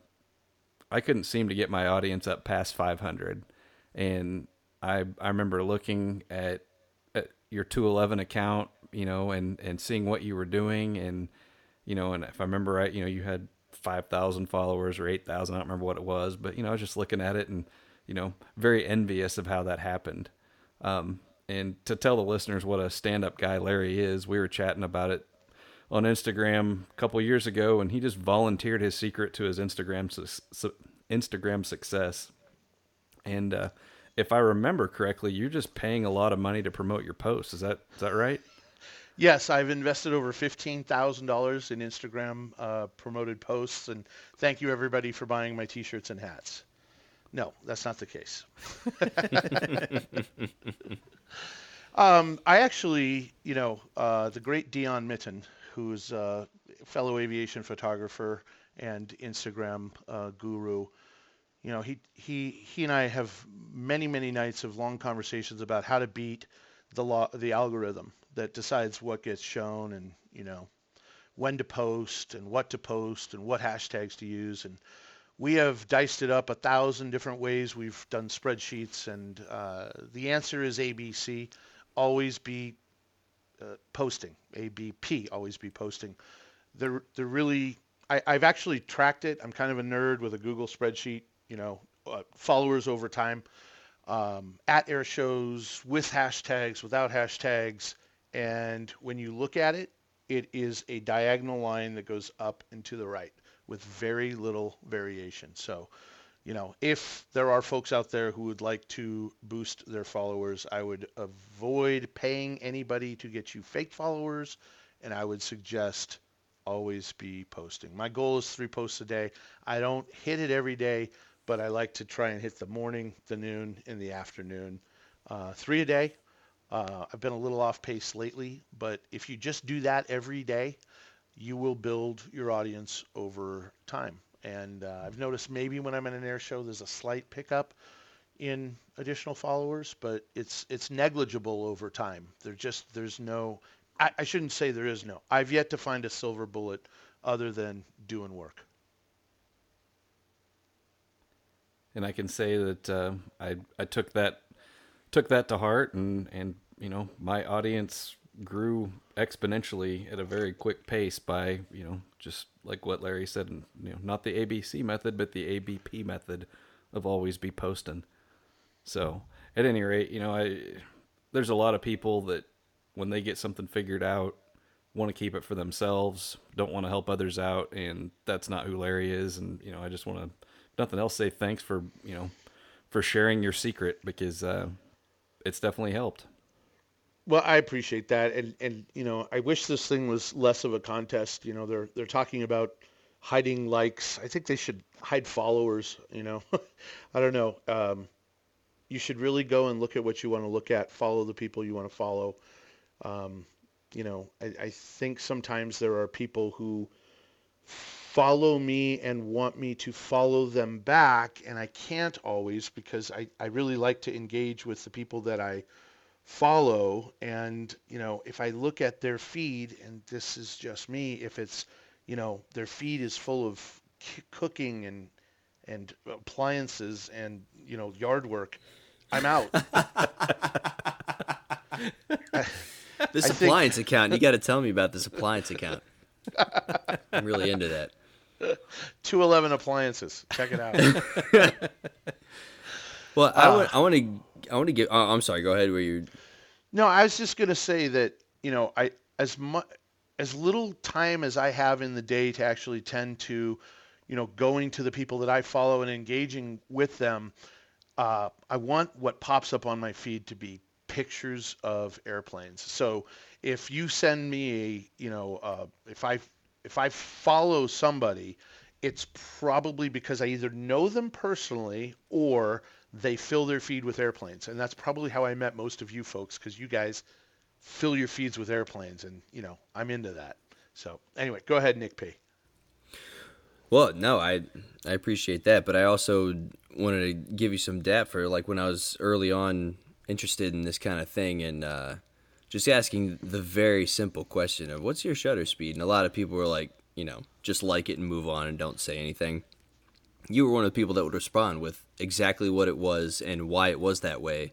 I couldn't seem to get my audience up past five hundred. And I, I remember looking at, at your two eleven account, you know, and, and seeing what you were doing. And, you know, and if I remember right, you know, you had five thousand followers or eight thousand. I don't remember what it was, but, you know, I was just looking at it and, you know, very envious of how that happened. Um, and to tell the listeners what a stand-up guy Larry is, we were chatting about it on Instagram a couple years ago, and he just volunteered his secret to his Instagram, su- su- Instagram success. And, uh, if I remember correctly, you're just paying a lot of money to promote your posts. Is that is that right? Yes, I've invested over fifteen thousand dollars in Instagram uh, promoted posts, and thank you everybody for buying my T-shirts and hats. No, that's not the case. um, I actually, you know, uh, the great Dion Mitten, who's a fellow aviation photographer and Instagram uh, guru. You know, he he he and I have many many nights of long conversations about how to beat the law, the algorithm that decides what gets shown, and you know, when to post and what to post and what hashtags to use. And we have diced it up a thousand different ways. We've done spreadsheets, and uh, the answer is A B C. Always be uh, posting. A B P. Always be posting. They're they're really. I, I've actually tracked it. I'm kind of a nerd with a Google spreadsheet. You know, uh, followers over time, um, at air shows, with hashtags, without hashtags. And when you look at it, it is a diagonal line that goes up and to the right with very little variation. So, you know, if there are folks out there who would like to boost their followers, I would avoid paying anybody to get you fake followers. And I would suggest always be posting. My goal is three posts a day. I don't hit it every day, but I like to try and hit the morning, the noon, and the afternoon. Uh, three a day. Uh, I've been a little off pace lately, but if you just do that every day, you will build your audience over time. And uh, I've noticed maybe when I'm at an air show, there's a slight pickup in additional followers, but it's it's negligible over time. There just there's no. I, I shouldn't say there is no. I've yet to find a silver bullet other than doing work. And I can say that uh, I I took that took that to heart, and, and you know, my audience grew exponentially at a very quick pace by, you know, just like what Larry said, and, you know, not the A B C method, but the A B P method of always be posting. So at any rate, you know, I there's a lot of people that when they get something figured out, want to keep it for themselves, don't want to help others out, and that's not who Larry is. And you know, I just want to. Nothing else. Say thanks for, you know, for sharing your secret, because uh, it's definitely helped. Well, I appreciate that. And, and, you know, I wish this thing was less of a contest. You know, they're, they're talking about hiding likes. I think they should hide followers, you know, I don't know. Um, you should really go and look at what you want to look at, follow the people you want to follow. Um, you know, I, I think sometimes there are people who follow me and want me to follow them back, and I can't always, because I, I really like to engage with the people that I follow. And, you know, if I look at their feed, and this is just me, if it's, you know, their feed is full of c- cooking and and appliances and, you know, yard work, I'm out. This I appliance think... account, you got to tell me about this appliance account. I'm really into that. two eleven appliances. Check it out. Well, I uh, want, I want to, I want to give. Oh, I'm sorry. Go ahead. Where you? No, I was just going to say that, you know, I as much as little time as I have in the day to actually tend to, you know, going to the people that I follow and engaging with them, uh, I want what pops up on my feed to be pictures of airplanes. So if you send me, a, you know, uh, if I if I follow somebody, it's probably because I either know them personally or they fill their feed with airplanes. And that's probably how I met most of you folks, because you guys fill your feeds with airplanes. And, you know, I'm into that. So anyway, go ahead, Nick P. Well, no, I I appreciate that. But I also wanted to give you some depth for, like, when I was early on interested in this kind of thing and uh, just asking the very simple question of what's your shutter speed? And a lot of people were like, you know, just like it and move on and don't say anything. You were one of the people that would respond with exactly what it was and why it was that way.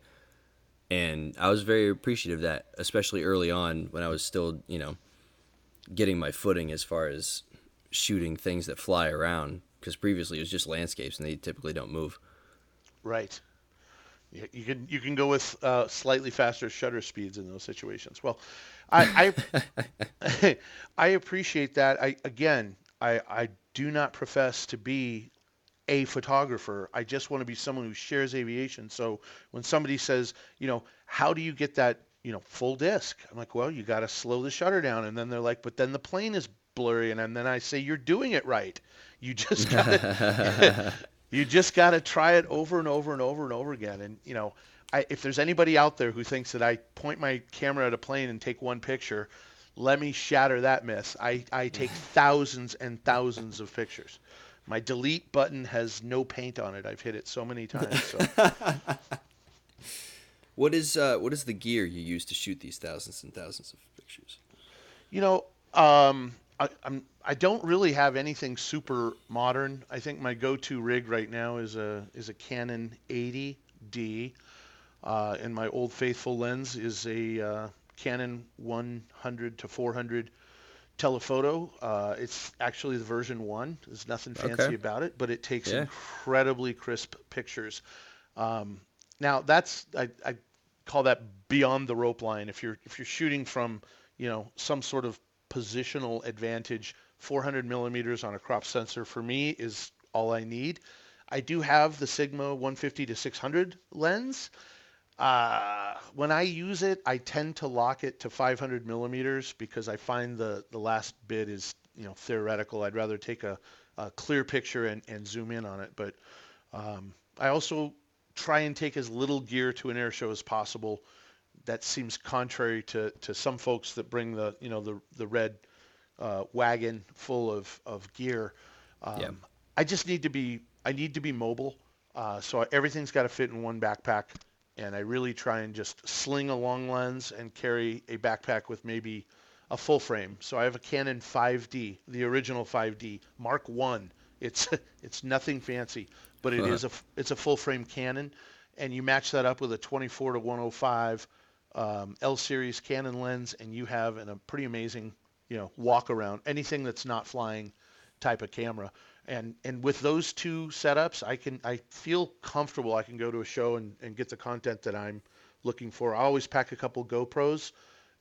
And I was very appreciative of that, especially early on when I was still, you know, getting my footing as far as shooting things that fly around, because previously it was just landscapes and they typically don't move. Right. You can you can go with uh, slightly faster shutter speeds in those situations. Well, I I, I appreciate that. I again, I, I do not profess to be a photographer. I just want to be someone who shares aviation. So when somebody says, you know, how do you get that, you know, full disc? I'm like, well, you got to slow the shutter down. And then they're like, but then the plane is blurry. And, and then I say, you're doing it right. You just got to, you just got to try it over and over and over and over again. And, you know, I, if there's anybody out there who thinks that I point my camera at a plane and take one picture, let me shatter that myth. I, I take thousands and thousands of pictures. My delete button has no paint on it. I've hit it so many times. So. What is uh, what is the gear you use to shoot these thousands and thousands of pictures? You know, um, I, I'm I don't really have anything super modern. I think my go-to rig right now is a is a Canon eighty D, uh, and my old faithful lens is a uh, Canon one hundred to four hundred. Telephoto. Uh, it's actually the version one. There's nothing fancy okay. about it, but it takes yeah. incredibly crisp pictures. Um, now that's, I, I call that beyond the rope line. If you're, if you're shooting from, you know, some sort of positional advantage, four hundred millimeters on a crop sensor for me is all I need. I do have the Sigma one fifty to six hundred lens. Uh, when I use it, I tend to lock it to five hundred millimeters because I find the, the last bit is, you know, theoretical. I'd rather take a, a clear picture and, and zoom in on it. But um, I also try and take as little gear to an air show as possible. That seems contrary to, to some folks that bring the, you know, the, the red uh, wagon full of, of gear. Um, yeah. I just need to be, I need to be mobile. Uh, so everything's got to fit in one backpack. And I really try and just sling a long lens and carry a backpack with maybe a full frame. So I have a Canon five D, the original five D, Mark One. It's it's nothing fancy, but it uh-huh. is a it's a full frame Canon, and you match that up with a twenty-four to one oh five um, L series Canon lens, and you have an, a pretty amazing, you know, walk around anything that's not flying type of camera. And and with those two setups, I can I feel comfortable. I can go to a show and, and get the content that I'm looking for. I always pack a couple GoPros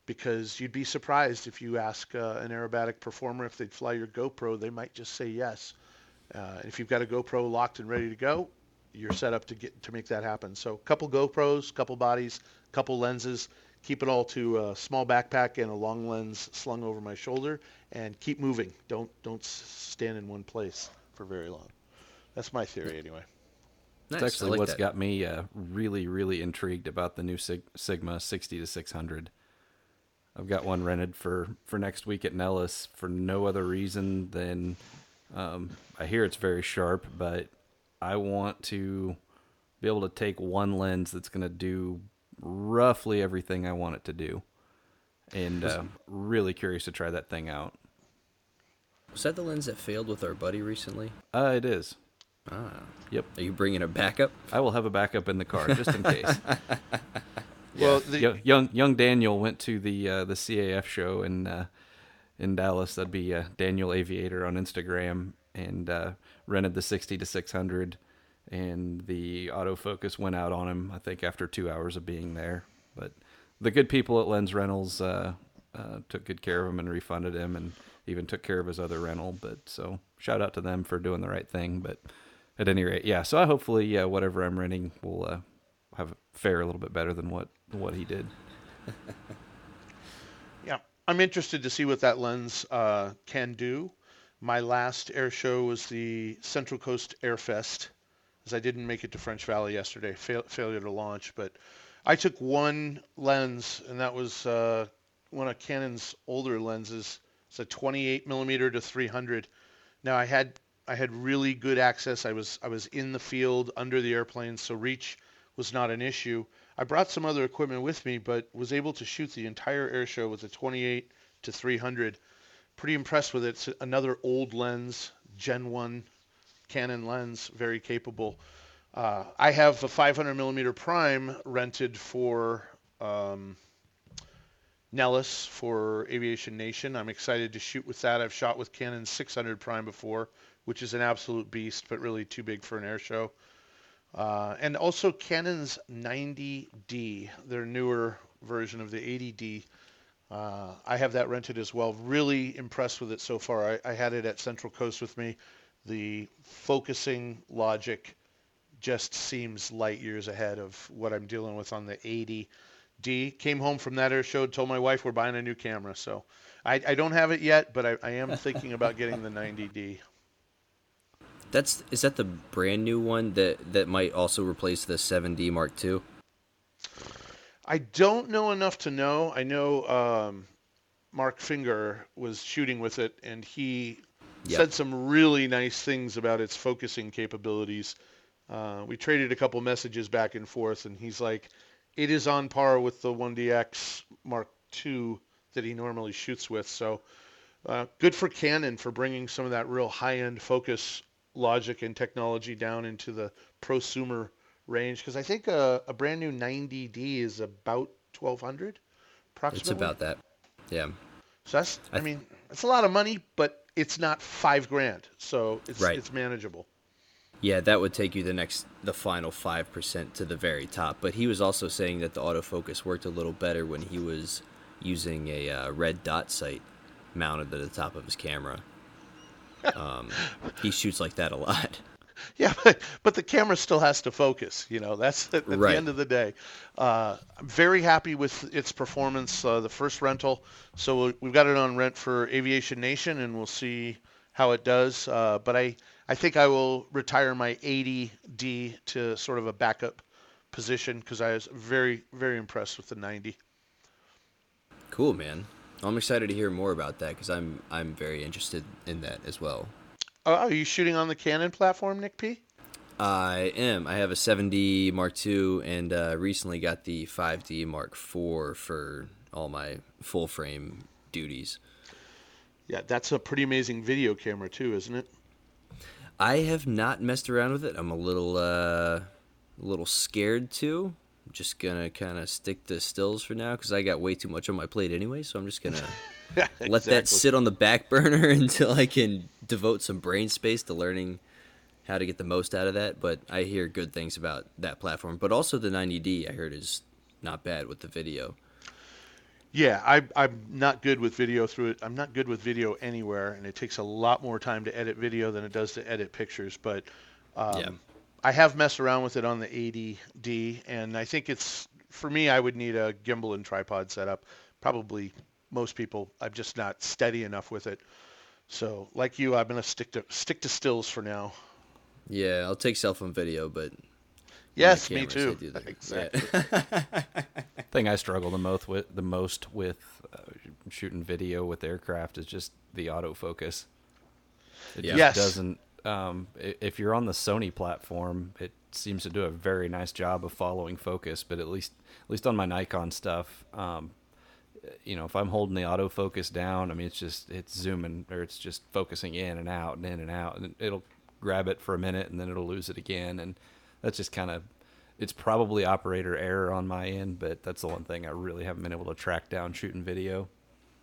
because you'd be surprised if you ask uh, an aerobatic performer if they'd fly your GoPro. They might just say yes. Uh, if you've got a GoPro locked and ready to go, you're set up to get to make that happen. So a couple GoPros, couple bodies, couple lenses. Keep it all to a small backpack and a long lens slung over my shoulder, and keep moving. Don't don't stand in one place for very long. That's my theory anyway. That's nice. actually like what's that. got me uh, really, really intrigued about the new Sig- Sigma sixty to six hundred. I've got one rented for, for next week at Nellis for no other reason than um, I hear it's very sharp, but I want to be able to take one lens that's going to do roughly everything I want it to do, and uh, really curious to try that thing out. Was that the lens that failed with our buddy recently? Uh, it is. Ah, yep. Are you bringing a backup? I will have a backup in the car just in case. Well, the... Yo- young young Daniel went to the uh, the C A F show in uh, in Dallas. That'd be uh, Daniel Aviator on Instagram, and uh, rented the sixty to six hundred. And the autofocus went out on him, I think, after two hours of being there. But the good people at Lens Rentals uh, uh, took good care of him and refunded him, and even took care of his other rental. But so shout out to them for doing the right thing. But at any rate, yeah. So I hopefully, yeah, whatever I'm renting will uh, have fare a little bit better than what what he did. Yeah, I'm interested to see what that lens uh, can do. My last air show was the Central Coast Airfest, as I didn't make it to French Valley yesterday, fail, failure to launch. But I took one lens, and that was uh, one of Canon's older lenses. It's a twenty-eight millimeter to three hundred. Now I had I had really good access. I was I was in the field under the airplane, so reach was not an issue. I brought some other equipment with me, but was able to shoot the entire air show with a twenty-eight to three hundred. Pretty impressed with it. It's another old lens, Gen one Canon lens, very capable. Uh, I have a five hundred millimeter prime rented for um, Nellis for Aviation Nation. I'm excited to shoot with that. I've shot with Canon six hundred prime before, which is an absolute beast, but really too big for an air show. Uh, and also Canon's ninety D, their newer version of the eighty D. Uh, I have that rented as well. Really impressed with it so far. I, I had it at Central Coast with me. The focusing logic just seems light years ahead of what I'm dealing with on the eighty D. Came home from that air show, told my wife we're buying a new camera. So I, I don't have it yet, but I, I am thinking about getting the ninety D. That's is that the brand new one that, that might also replace the seven D Mark two? I don't know enough to know. I know um, Mark Finger was shooting with it, and he yep. said some really nice things about its focusing capabilities. Uh, we traded a couple messages back and forth, and he's like, it is on par with the one D X Mark two that he normally shoots with. So uh, good for Canon for bringing some of that real high-end focus logic and technology down into the prosumer range, because I think a, a brand new ninety D is about twelve hundred approximately. It's about that, yeah. So that's, I, I mean, it's a lot of money, but it's not five grand, so it's right. It's manageable. Yeah, that would take you the next, the final five percent to the very top. But he was also saying that the autofocus worked a little better when he was using a uh, red dot sight mounted to the top of his camera. Um, he shoots like that a lot. Yeah, but, but the camera still has to focus. You know, that's at, at right. the end of the day. Uh, I'm very happy with its performance, uh, the first rental. So we'll, we've got it on rent for Aviation Nation, and we'll see how it does. Uh, but I, I think I will retire my eighty D to sort of a backup position, because I was very, very impressed with the ninety. Cool, man. I'm excited to hear more about that, because I'm I'm very interested in that as well. Oh, are you shooting on the Canon platform, Nick P? I am. I have a seven D Mark two, and uh, recently got the five D Mark four for all my full frame duties. Yeah, that's a pretty amazing video camera too, isn't it? I have not messed around with it. I'm a little uh, a little scared too. I'm just gonna kind of stick to stills for now, because I got way too much on my plate anyway. So I'm just gonna yeah, exactly. let that sit on the back burner until I can devote some brain space to learning how to get the most out of that. But I hear good things about that platform, but also the ninety D I heard is not bad with the video. Yeah, I, I'm not good with video through it. I'm not good with video anywhere, and it takes a lot more time to edit video than it does to edit pictures. But um, yeah. I have messed around with it on the eighty D, and I think it's, for me, I would need a gimbal and tripod setup. Probably most people, I'm just not steady enough with it. So, like you, I'm gonna stick to stick to stills for now. Yeah, I'll take cell phone video, but yes, me too. The, exactly. Yeah. Thing I struggle the most with the most with uh, shooting video with aircraft is just the autofocus. It yeah. just yes. doesn't. Um, if you're on the Sony platform, it seems to do a very nice job of following focus. But at least, at least on my Nikon stuff, um, you know, if I'm holding the autofocus down, I mean, it's just it's zooming, or it's just focusing in and out and in and out, and it'll grab it for a minute and then it'll lose it again, and that's just kind of, it's probably operator error on my end, but that's the one thing I really haven't been able to track down shooting video.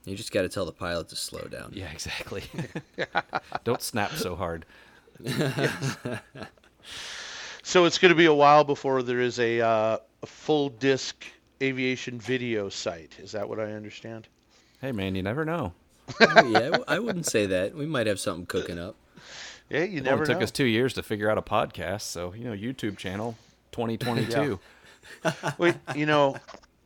You just got to tell the pilot to slow down. Yeah, exactly. Don't snap so hard. Yes. So it's going to be a while before there is a, uh, a full disc aviation video site. Is that what I understand? Hey, man, you never know. Oh, yeah, I wouldn't say that. We might have something cooking up. Yeah, you it never know. It took us two years to figure out a podcast, so, you know, YouTube channel twenty twenty-two. Wait, you know,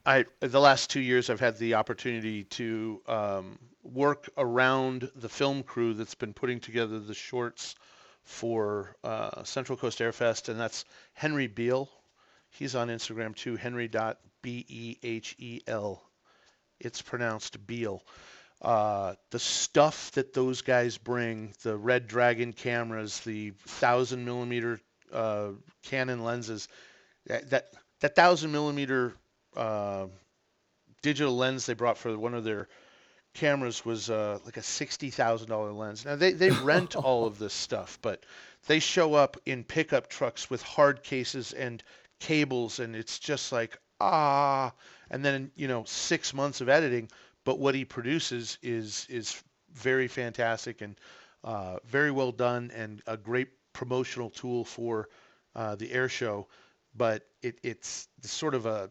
I the last two years I've had the opportunity to um, work around the film crew that's been putting together the shorts for uh, Central Coast Airfest, and that's Henry Beale. He's on Instagram, too, henry dot behl. It's pronounced Beale. Uh, the stuff that those guys bring, the Red Dragon cameras, the one thousand millimeter uh, Canon lenses, that that one thousand millimeter uh, digital lens they brought for one of their cameras was uh, like a sixty thousand dollars lens. Now, they, they rent all of this stuff, but they show up in pickup trucks with hard cases and cables, and it's just like, ah. And then, you know, six months of editing. But what he produces is is very fantastic and uh, very well done and a great promotional tool for uh, the air show. But it, it's sort of a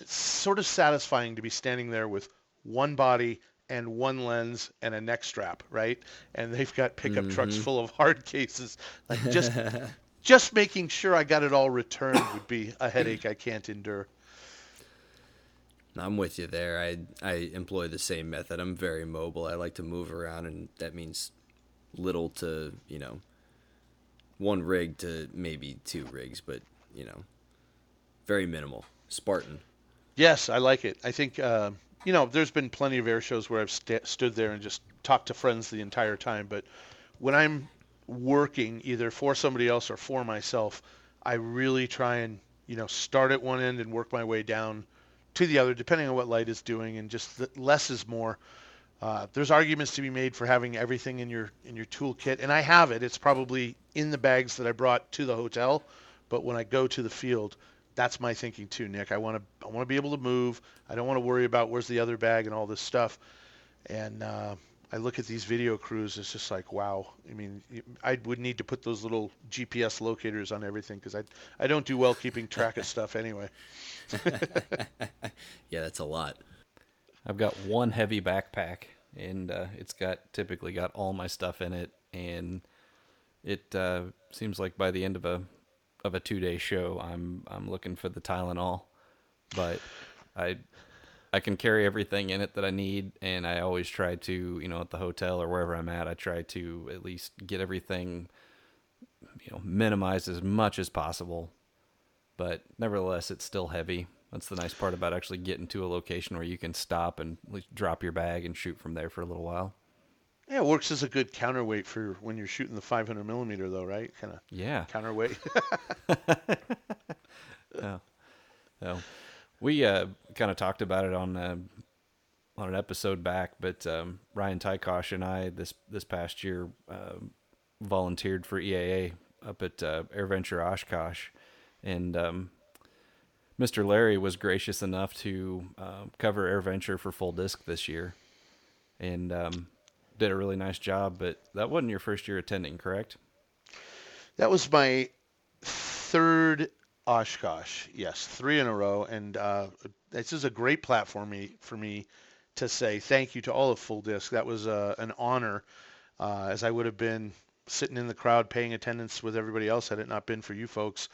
it's sort of satisfying to be standing there with one body and one lens and a neck strap, right? And they've got pickup mm-hmm. trucks full of hard cases. Like just just making sure I got it all returned would be a headache I can't endure. I'm with you there. I I employ the same method. I'm very mobile. I like to move around, and that means little to, you know, one rig to maybe two rigs, but, you know, very minimal. Spartan. Yes, I like it. I think, uh, you know, there's been plenty of air shows where I've st- stood there and just talked to friends the entire time, but when I'm working either for somebody else or for myself, I really try and, you know, start at one end and work my way down to the other, depending on what light is doing, and just the less is more. Uh, there's arguments to be made for having everything in your in your toolkit, and I have it. It's probably in the bags that I brought to the hotel, but when I go to the field, that's my thinking too, Nick. I want to I want to be able to move. I don't want to worry about where's the other bag and all this stuff. And uh, I look at these video crews, it's just like, wow. I mean, I would need to put those little G P S locators on everything because I I don't do well keeping track of stuff anyway. Yeah, that's a lot. I've got one heavy backpack, and uh, it's got typically got all my stuff in it, and it uh, seems like by the end of a of a two day show, I'm I'm looking for the Tylenol, but I I can carry everything in it that I need, and I always try to, you know, at the hotel or wherever I'm at, I try to at least get everything, you know, minimized as much as possible. But nevertheless, it's still heavy. That's the nice part about actually getting to a location where you can stop and drop your bag and shoot from there for a little while. Yeah, it works as a good counterweight for when you're shooting the five hundred millimeter, though, right? Kind of. Yeah. Counterweight. No. No. We uh, kind of talked about it on uh, on an episode back, but um, Ryan Tykosh and I this this past year uh, volunteered for E A A up at uh, AirVenture Oshkosh. And um, Mister Larry was gracious enough to uh, cover AirVenture for full disc this year, and um, did a really nice job. But that wasn't your first year attending, correct? That was my third Oshkosh. Yes, three in a row. And uh, this is a great platform me, for me to say thank you to all of Full Disc. That was uh, an honor, uh, as I would have been sitting in the crowd paying attendance with everybody else had it not been for you folks.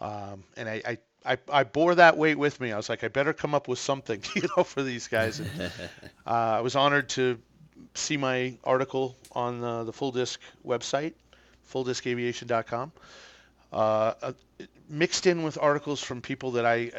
Um, and I, I, I, I bore that weight with me. I was like, I better come up with something, you know, for these guys. And, uh, I was honored to see my article on the, the Full Disc website, full disc aviation dot com, uh, mixed in with articles from people that I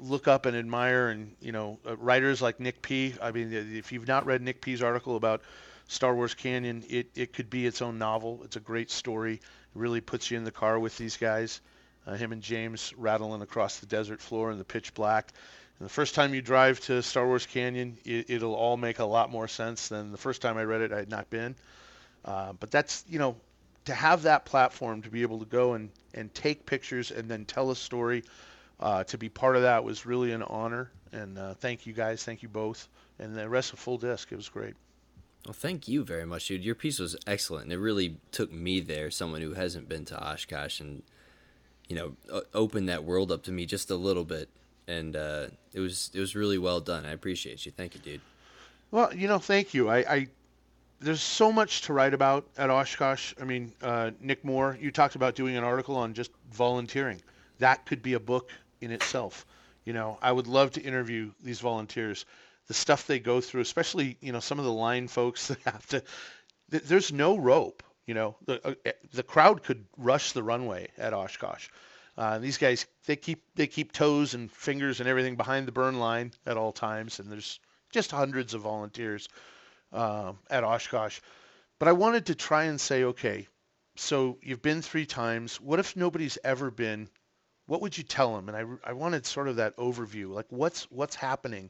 look up and admire, and, you know, writers like Nick P. I mean, if you've not read Nick P.'s article about Star Wars Canyon, it, it could be its own novel. It's a great story. It really puts you in the car with these guys. Uh, him and James rattling across the desert floor in the pitch black. And the first time you drive to Star Wars Canyon, it, it'll all make a lot more sense than the first time I read it. I had not been. Uh, but that's, you know, to have that platform to be able to go and, and take pictures and then tell a story, uh, to be part of that was really an honor. And uh, thank you guys. Thank you both. And the rest of Full Disc, it was great. Well, thank you very much, dude. Your piece was excellent. And it really took me there, someone who hasn't been to Oshkosh, and you know, open that world up to me just a little bit. and uh, it was it was really well done. I appreciate you. Thank you, dude. Well, you know, thank you. I, I there's so much to write about at Oshkosh. I mean, uh, Nick Moore, you talked about doing an article on just volunteering. That could be a book in itself. You know, I would love to interview these volunteers, the stuff they go through, especially, you know, some of the line folks that have to, th- there's no rope, you know, the, uh, the crowd could rush the runway at Oshkosh. Uh, these guys, they keep, they keep toes and fingers and everything behind the burn line at all times. And there's just hundreds of volunteers uh, at Oshkosh. But I wanted to try and say, okay, so you've been three times. What if nobody's ever been? What would you tell them? And I, I wanted sort of that overview, like what's, what's happening.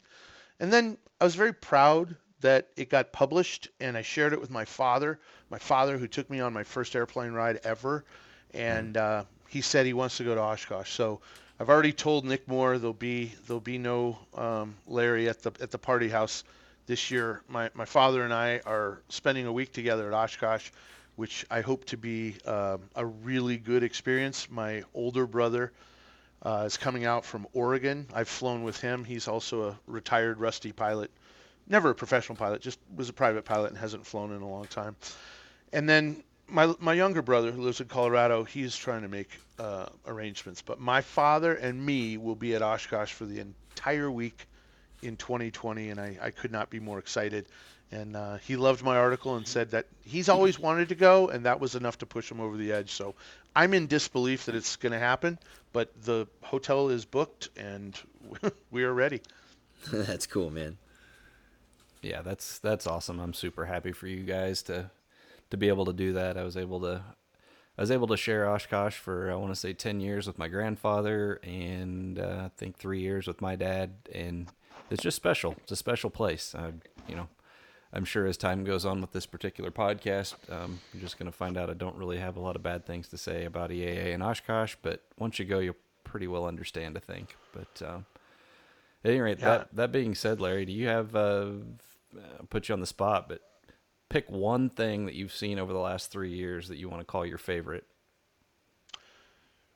And then I was very proud that it got published, and I shared it with my father, my father who took me on my first airplane ride ever. And uh, he said he wants to go to Oshkosh. So I've already told Nick Moore there'll be there'll be no um, Larry at the at the party house this year. My my father and I are spending a week together at Oshkosh, which I hope to be um, a really good experience. My older brother uh, is coming out from Oregon. I've flown with him. He's also a retired rusty pilot, never a professional pilot, just was a private pilot and hasn't flown in a long time. And then my my younger brother who lives in Colorado, he's trying to make uh, arrangements. But my father and me will be at Oshkosh for the entire week in twenty twenty, and I, I could not be more excited. And uh, he loved my article and said that he's always wanted to go, and that was enough to push him over the edge. So I'm in disbelief that it's going to happen, but the hotel is booked, and we are ready. That's cool, man. Yeah, that's that's awesome. I'm super happy for you guys to to be able to do that. I was able to I was able to share Oshkosh for, I want to say, ten years with my grandfather, and uh, I think three years with my dad. And it's just special. It's a special place. I, you know, I'm sure as time goes on with this particular podcast, um, you're just going to find out I don't really have a lot of bad things to say about E A A and Oshkosh, but once you go, you'll pretty well understand, I think. But um, at any rate, yeah. that, that being said, Larry, do you have, uh, I'll put you on the spot, but pick one thing that you've seen over the last three years that you want to call your favorite.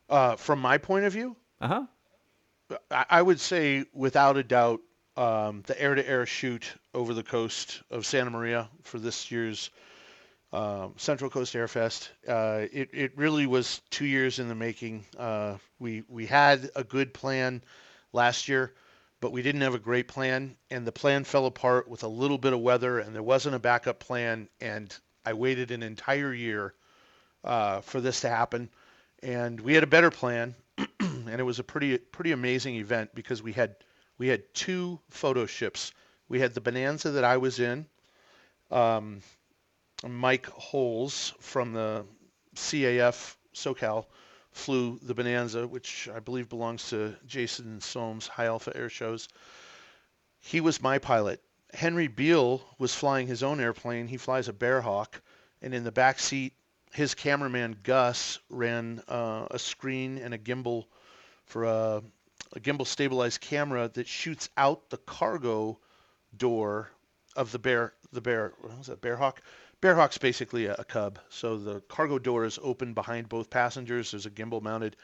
Uh, from my point of view? Uh-huh. I, I would say, without a doubt, Um, the air-to-air shoot over the coast of Santa Maria for this year's um, Central Coast Airfest. Uh, it, it really was two years in the making. Uh, we we had a good plan last year, but we didn't have a great plan, and the plan fell apart with a little bit of weather, and there wasn't a backup plan, and I waited an entire year uh, for this to happen, and we had a better plan, and it was a pretty pretty amazing event because we had... We had two photo ships. We had the Bonanza that I was in. Um, Mike Holes from the C A F SoCal flew the Bonanza, which I believe belongs to Jason Soames, High Alpha Air Shows. He was my pilot. Henry Beale was flying his own airplane. He flies a Bearhawk. And in the back seat, his cameraman, Gus, ran uh, a screen and a gimbal for a... a gimbal stabilized camera that shoots out the cargo door of the bear, the bear, what was that, Bearhawk? Bearhawk's basically a, a Cub. So the cargo door is open behind both passengers. There's a gimbal mounted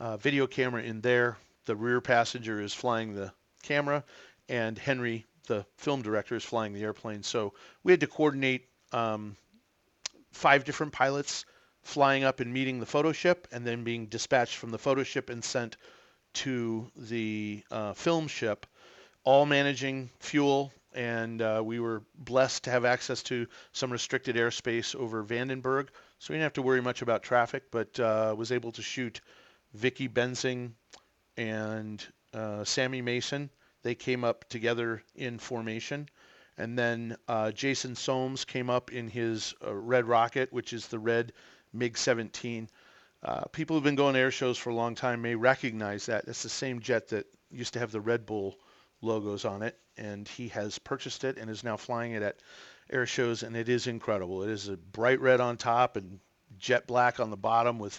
uh, video camera in there. The rear passenger is flying the camera, and Henry, the film director, is flying the airplane. So we had to coordinate um, five different pilots flying up and meeting the photo ship and then being dispatched from the photo ship and sent to the uh, film ship, all managing fuel, and uh, we were blessed to have access to some restricted airspace over Vandenberg, so we didn't have to worry much about traffic, but uh, was able to shoot Vicky Bensing and uh, Sammy Mason. They came up together in formation, and then uh, Jason Soames came up in his uh, Red Rocket, which is the red MiG seventeen. Uh, people who've been going to air shows for a long time may recognize that. It's the same jet that used to have the Red Bull logos on it, and he has purchased it and is now flying it at air shows, and it is incredible. It is a bright red on top and jet black on the bottom with,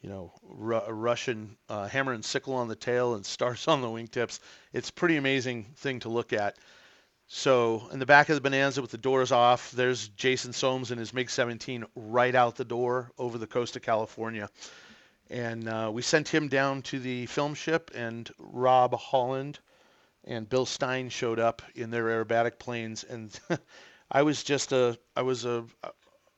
you know, r- Russian uh, hammer and sickle on the tail and stars on the wingtips. It's a pretty amazing thing to look at. So in the back of the Bonanza with the doors off, there's Jason Soames and his MiG seventeen right out the door over the coast of California. And uh, we sent him down to the film ship, and Rob Holland and Bill Stein showed up in their aerobatic planes. And I was just a, I was a,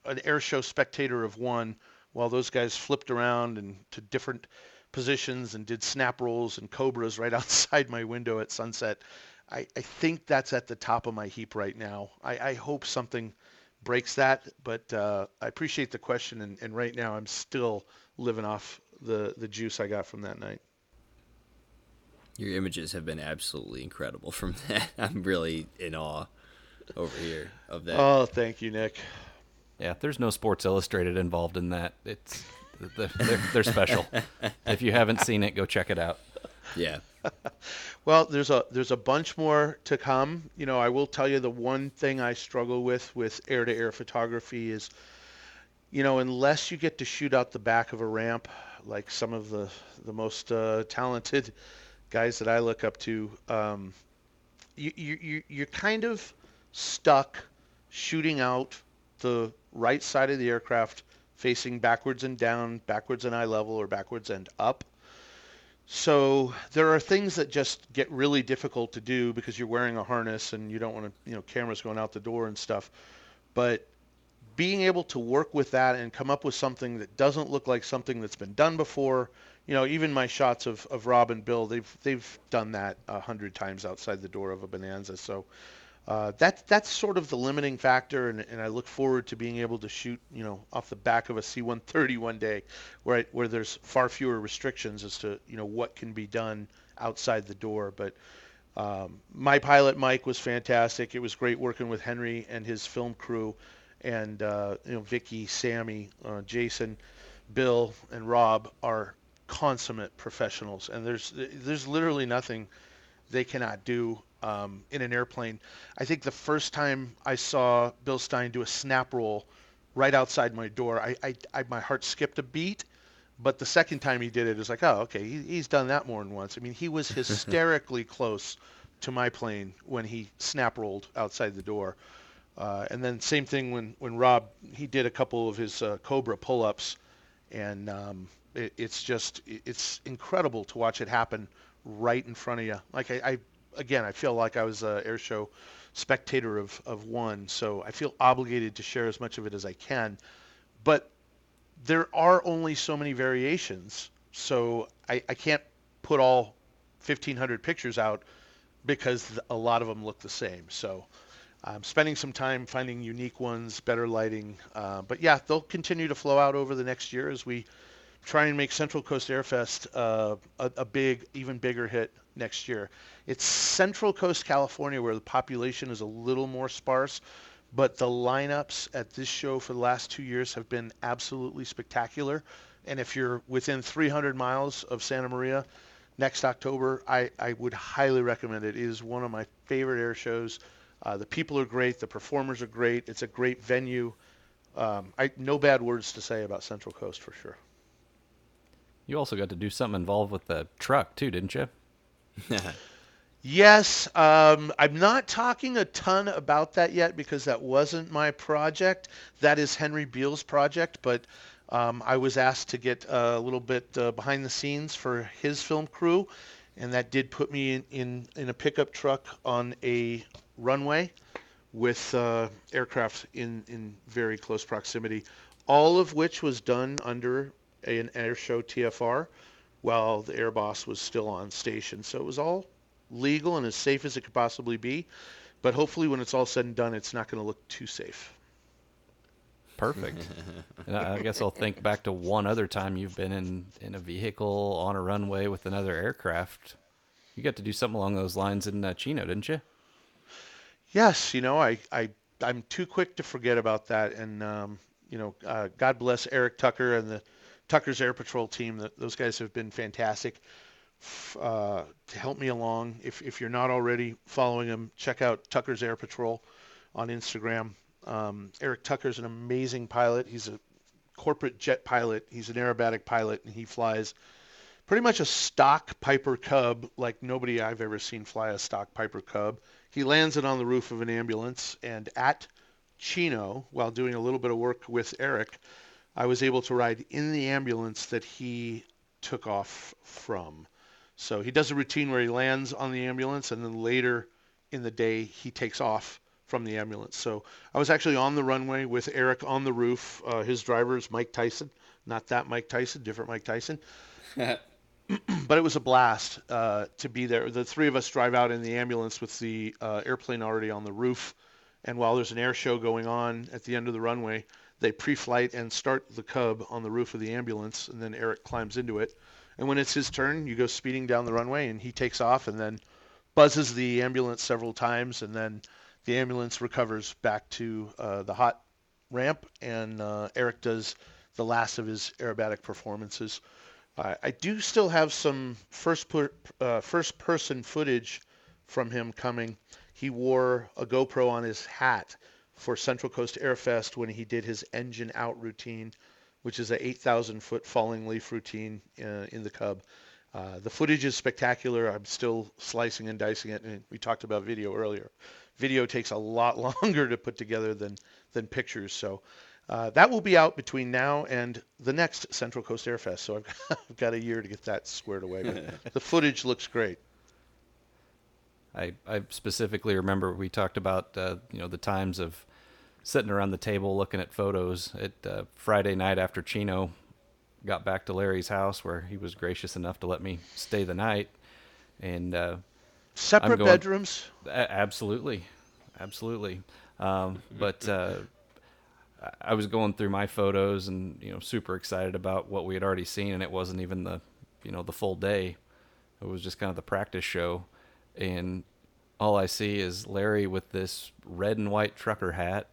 an air show spectator of one, while those guys flipped around and to different positions and did snap rolls and cobras right outside my window at sunset. I, I think that's at the top of my heap right now. I, I hope something breaks that, but uh, I appreciate the question. And, and right now I'm still living off the, the juice I got from that night. Your images have been absolutely incredible from that. I'm really in awe over here of that. Oh, thank you, Nick. Yeah, there's no Sports Illustrated involved in that. It's they're, they're special. If you haven't seen it, go check it out. Yeah. Well, there's a there's a bunch more to come. You know, I will tell you the one thing I struggle with with air-to-air photography is, you know, unless you get to shoot out the back of a ramp, like some of the the most uh, talented guys that I look up to, um, you you you're kind of stuck shooting out the right side of the aircraft, facing backwards and down, backwards and eye level, or backwards and up. So there are things that just get really difficult to do because you're wearing a harness and you don't want to, you know, cameras going out the door and stuff. But being able to work with that and come up with something that doesn't look like something that's been done before, you know, even my shots of, of Rob and Bill, they've they've done that a hundred times outside the door of a Bonanza. So uh, that that's sort of the limiting factor, and, and I look forward to being able to shoot, you know, off the back of a C one thirty one day, where I, where there's far fewer restrictions as to, you know, what can be done outside the door. But um, my pilot Mike was fantastic. It was great working with Henry and his film crew, and uh, you know, Vicky, Sammy, uh, Jason, Bill, and Rob are consummate professionals, and there's there's literally nothing they cannot do um, in an airplane. I think the first time I saw Bill Stein do a snap roll right outside my door, I, I, I my heart skipped a beat. But the second time he did it, it was like, oh, okay, he, he's done that more than once. I mean, he was hysterically close to my plane when he snap rolled outside the door. Uh, and then same thing when, when Rob, he did a couple of his uh, Cobra pull-ups, and um, it, it's just, it, it's incredible to watch it happen right in front of you. Like I, I again, I feel like I was an air show spectator of, of one, so I feel obligated to share as much of it as I can. But there are only so many variations, so I, I can't put all fifteen hundred pictures out because a lot of them look the same, so... I'm spending some time finding unique ones, better lighting. Uh, but yeah, they'll continue to flow out over the next year as we try and make Central Coast Airfest uh, a, a big, even bigger hit next year. It's Central Coast, California, where the population is a little more sparse, but the lineups at this show for the last two years have been absolutely spectacular. And if you're within three hundred miles of Santa Maria next October, I, I would highly recommend it. It is one of my favorite air shows. Uh, the people are great. The performers are great. It's a great venue. Um, I no bad words to say about Central Coast for sure. You also got to do something involved with the truck too, didn't you? Yes. Um, I'm not talking a ton about that yet because that wasn't my project. That is Henry Beale's project, but um, I was asked to get a little bit uh, behind the scenes for his film crew, and that did put me in, in, in a pickup truck on a runway with uh, aircraft in, in very close proximity, all of which was done under a, an air show T F R while the air boss was still on station. So it was all legal and as safe as it could possibly be. But hopefully when it's all said and done, it's not going to look too safe. Perfect. And I guess I'll think back to one other time you've been in, in a vehicle on a runway with another aircraft. You got to do something along those lines in uh, Chino, didn't you? Yes, you know, I, I, I'm too quick to forget about that. And, um, you know, uh, God bless Eric Tucker and the Tucker's Air Patrol team. The, those guys have been fantastic uh, to help me along. If, if you're not already following them, check out Tucker's Air Patrol on Instagram. Um, Eric Tucker's an amazing pilot. He's a corporate jet pilot. He's an aerobatic pilot, and he flies pretty much a stock Piper Cub like nobody I've ever seen fly a stock Piper Cub. He lands it on the roof of an ambulance, and at Chino, while doing a little bit of work with Eric, I was able to ride in the ambulance that he took off from. So he does a routine where he lands on the ambulance, and then later in the day he takes off from the ambulance. So I was actually on the runway with Eric on the roof. Uh, his driver is Mike Tyson. Not that Mike Tyson, different Mike Tyson. But it was a blast uh, to be there. The three of us drive out in the ambulance with the uh, airplane already on the roof. And while there's an air show going on at the end of the runway, they pre-flight and start the Cub on the roof of the ambulance, and then Eric climbs into it. And when it's his turn, you go speeding down the runway, and he takes off and then buzzes the ambulance several times, and then the ambulance recovers back to uh, the hot ramp, and uh, Eric does the last of his aerobatic performances. Uh, I do still have some first per, uh, first-person footage from him coming. He wore a GoPro on his hat for Central Coast Airfest when he did his engine out routine, which is an eight thousand foot falling leaf routine uh, in the Cub. Uh, the footage is spectacular. I'm still slicing and dicing it, and we talked about video earlier. Video takes a lot longer to put together than than pictures, so uh, that will be out between now and the next Central Coast Airfest. So I've got, I've got a year to get that squared away. But the footage looks great. I, I specifically remember we talked about uh, you know the times of sitting around the table looking at photos at uh, Friday night after Chino got back to Larry's house, where he was gracious enough to let me stay the night, and uh, separate going, bedrooms. A- absolutely, absolutely. Um, but uh, I was going through my photos and you know super excited about what we had already seen, and it wasn't even the you know the full day. It was just kind of the practice show. And all I see is Larry with this red and white trucker hat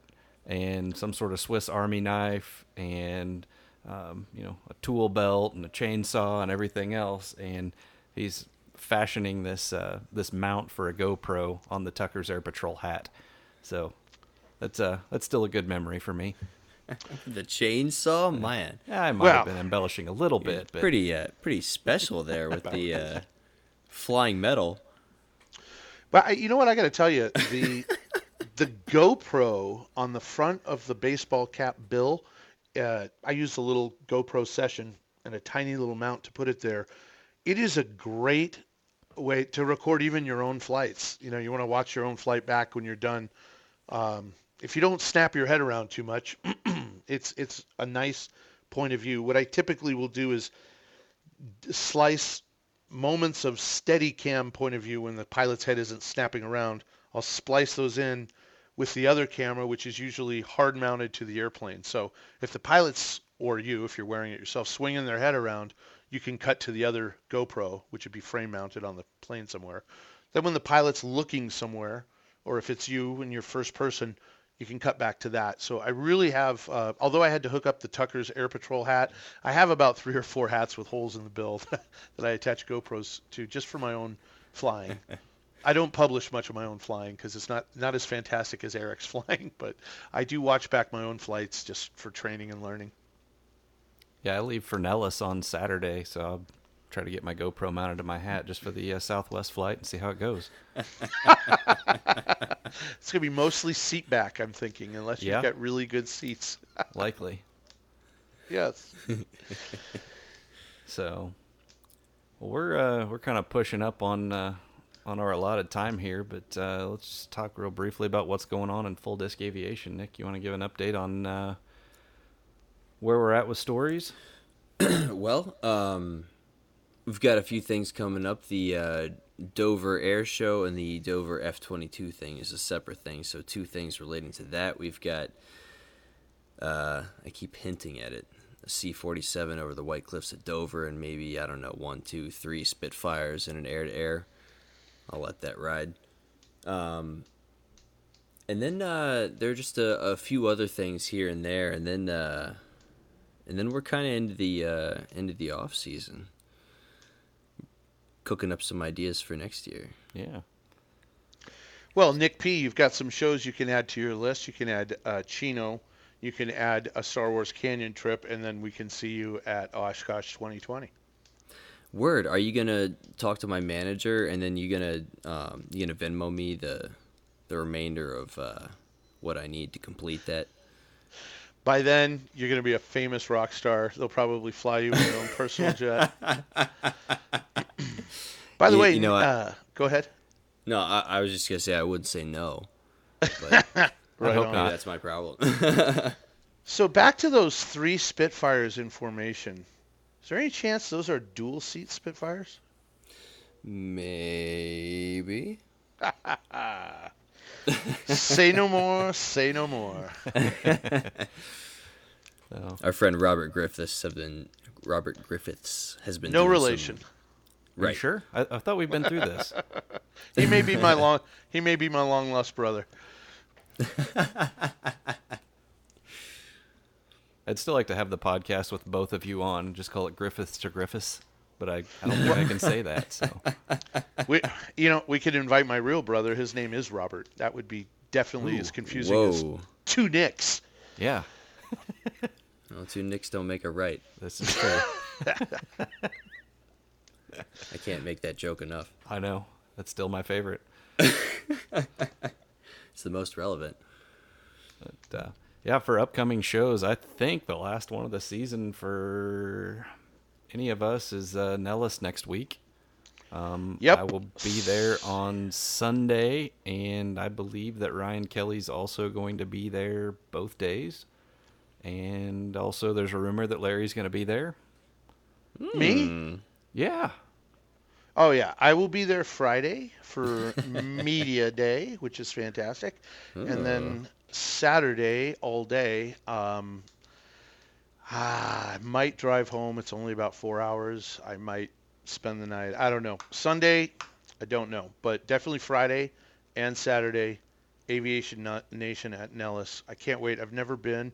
and some sort of Swiss Army knife and, um, you know, a tool belt and a chainsaw and everything else. And he's fashioning this uh, this mount for a GoPro on the Tucker's Air Patrol hat. So that's uh, that's still a good memory for me. The chainsaw? Man. I might well, have been embellishing a little bit. But... Pretty, uh, pretty special there with the uh, flying metal. But I, you know what? I got to tell you, the the GoPro on the front of the baseball cap bill, uh, I used a little GoPro session and a tiny little mount to put it there. It is a great way to record even your own flights. You know, you want to watch your own flight back when you're done. Um, if you don't snap your head around too much, it's it's a nice point of view. What I typically will do is slice moments of steady cam point of view when the pilot's head isn't snapping around. I'll splice those in with the other camera, which is usually hard mounted to the airplane. So if the pilots, or you, if you're wearing it yourself, swinging their head around, you can cut to the other GoPro, which would be frame mounted on the plane somewhere. Then when the pilot's looking somewhere, or if it's you and you're first person, you can cut back to that. So I really have, uh, although I had to hook up the Tucker's Air Patrol hat, I have about three or four hats with holes in the bill that I attach GoPros to just for my own flying. I don't publish much of my own flying because it's not, not as fantastic as Eric's flying, but I do watch back my own flights just for training and learning. Yeah, I leave for Nellis on Saturday, so I'll try to get my GoPro mounted to my hat just for the uh, Southwest flight and see how it goes. It's going to be mostly seat back, I'm thinking, unless you've yeah. got really good seats. Likely. Yes. So, well, we're uh, we're kind of pushing up on uh, on our allotted time here, but uh, let's just talk real briefly about what's going on in full disc aviation. Nick, you want to give an update on uh, where we're at with stories? Well, um, we've got a few things coming up. The uh, Dover Air Show and the Dover F twenty-two thing is a separate thing, so two things relating to that. We've got, uh, I keep hinting at it, a C forty-seven over the White Cliffs at Dover, and maybe, I don't know, one, two, three Spitfires and an air-to-air. I'll let that ride. Um, and then uh, there are just a, a few other things here and there, and then uh, and then we're kind of into the uh, into the off season. Cooking up some ideas for next year. Yeah. Well, Nick P, you've got some shows you can add to your list. You can add uh, Chino. You can add a Star Wars Canyon trip, and then we can see you at Oshkosh twenty twenty. Word. Are you gonna talk to my manager, and then you gonna um, you gonna Venmo me the the remainder of uh, what I need to complete that? By then, you're going to be a famous rock star. They'll probably fly you in their own personal jet. By the you, way, you know, uh, I, go ahead. No, I, I was just going to say I would say no. But right I hope not. That's my problem. So back to those three Spitfires in formation. Is there any chance those are dual-seat Spitfires? Maybe. Say no more, say no more. Oh. Our friend Robert Griffiths have been Robert Griffiths has been no relation. Some... Right. Are you sure? I, I thought we've been through this. He may be my long he may be my long lost brother. I'd still like to have the podcast with both of you on. Just call it Griffiths to Griffiths. But I, I don't think I can say that. So, we, you know, we could invite my real brother. His name is Robert. That would be definitely Ooh, as confusing whoa. as two Nicks. Yeah. Well, two Nicks don't make a right. This is true. I can't make that joke enough. I know. That's still my favorite. It's the most relevant. But, uh, yeah, for upcoming shows, I think the last one of the season for... any of us is uh, Nellis next week. Um, yep. I will be there on Sunday, and I believe that Ryan Kelly's also going to be there both days. And also there's a rumor that Larry's going to be there. Me? Mm. Yeah. Oh, yeah. I will be there Friday for Media Day, which is fantastic. Ooh. And then Saturday all day. Um Ah, I might drive home. It's only about four hours. I might spend the night. I don't know. Sunday, I don't know. But definitely Friday and Saturday, Aviation Nation at Nellis. I can't wait. I've never been,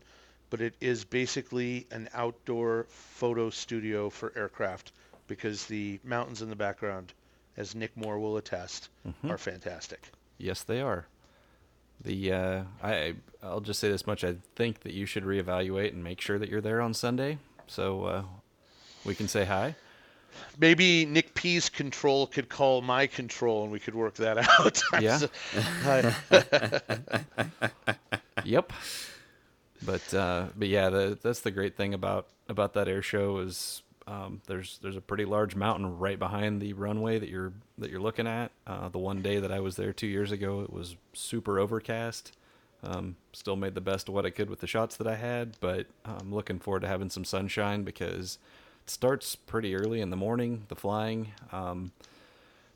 but it is basically an outdoor photo studio for aircraft because the mountains in the background, as Nick Moore will attest, mm-hmm. are fantastic. Yes, they are. The uh, I I'll just say this much. I think that you should reevaluate and make sure that you're there on Sunday, so uh, we can say hi. Maybe Nick P's control could call my control, and we could work that out. Yeah. Yep. But uh, but yeah, the, that's the great thing about, about that air show is um, there's there's a pretty large mountain right behind the runway that you're that you're looking at. Uh, the one day that I was there two years ago, it was super overcast. Um, still made the best of what I could with the shots that I had, but I'm looking forward to having some sunshine because it starts pretty early in the morning, the flying. Um,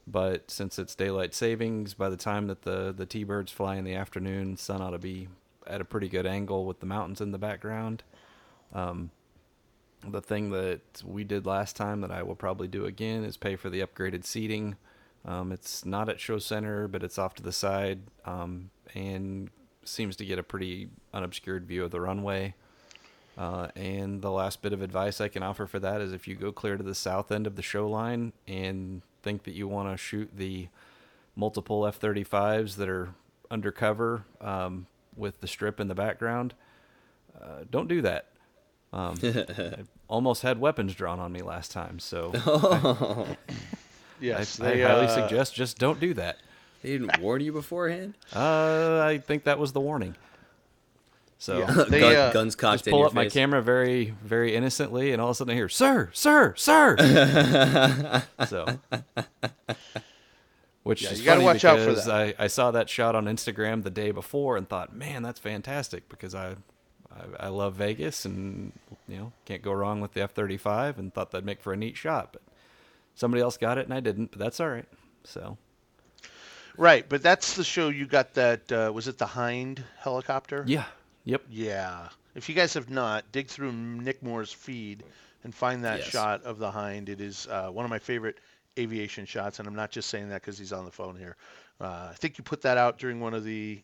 but since it's daylight savings, by the time that the, the T-birds fly in the afternoon, sun ought to be at a pretty good angle with the mountains in the background. Um, the thing that we did last time that I will probably do again is pay for the upgraded seating. Um, it's not at Show Center, but it's off to the side, um, and seems to get a pretty unobscured view of the runway. Uh, and the last bit of advice I can offer for that is if you go clear to the south end of the show line and think that you want to shoot the multiple F thirty-fives that are undercover um, with the strip in the background, uh, don't do that. Um, I almost had weapons drawn on me last time, so oh. I, yes, I, they, I highly uh... suggest just don't do that. They didn't warn you beforehand? Uh, I think that was the warning. So yeah, they, gun, uh, guns cocked in your face. Just pull up my camera very, very innocently, and all of a sudden I hear, "Sir, sir, sir." So, which yeah, is you gotta funny watch because out for that. I, I saw that shot on Instagram the day before and thought, "Man, that's fantastic!" Because I, I, I love Vegas, and you know can't go wrong with the F thirty-five, and thought that'd make for a neat shot. But somebody else got it, and I didn't. But that's all right. So. Right, but that's the show you got that, uh, was it the Hind helicopter? Yeah, yep. Yeah. If you guys have not, dig through Nick Moore's feed and find that yes. shot of the Hind. It is uh, one of my favorite aviation shots, and I'm not just saying that because he's on the phone here. Uh, I think you put that out during one of the,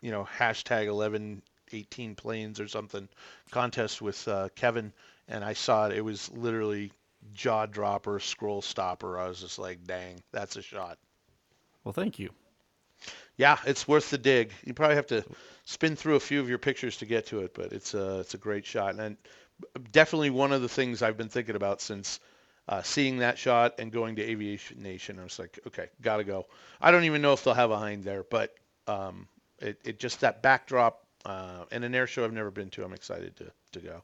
you know, hashtag eleven eighteen planes or something contest with uh, Kevin, and I saw it. It was literally jaw dropper, scroll stopper. I was just like, dang, that's a shot. Well, thank you. Yeah, it's worth the dig. You probably have to spin through a few of your pictures to get to it, but it's a, it's a great shot. And definitely one of the things I've been thinking about since uh, seeing that shot and going to Aviation Nation. I was like, okay, got to go. I don't even know if they'll have a Hind there, but um, it, it just that backdrop uh, and an air show I've never been to. I'm excited to, to go.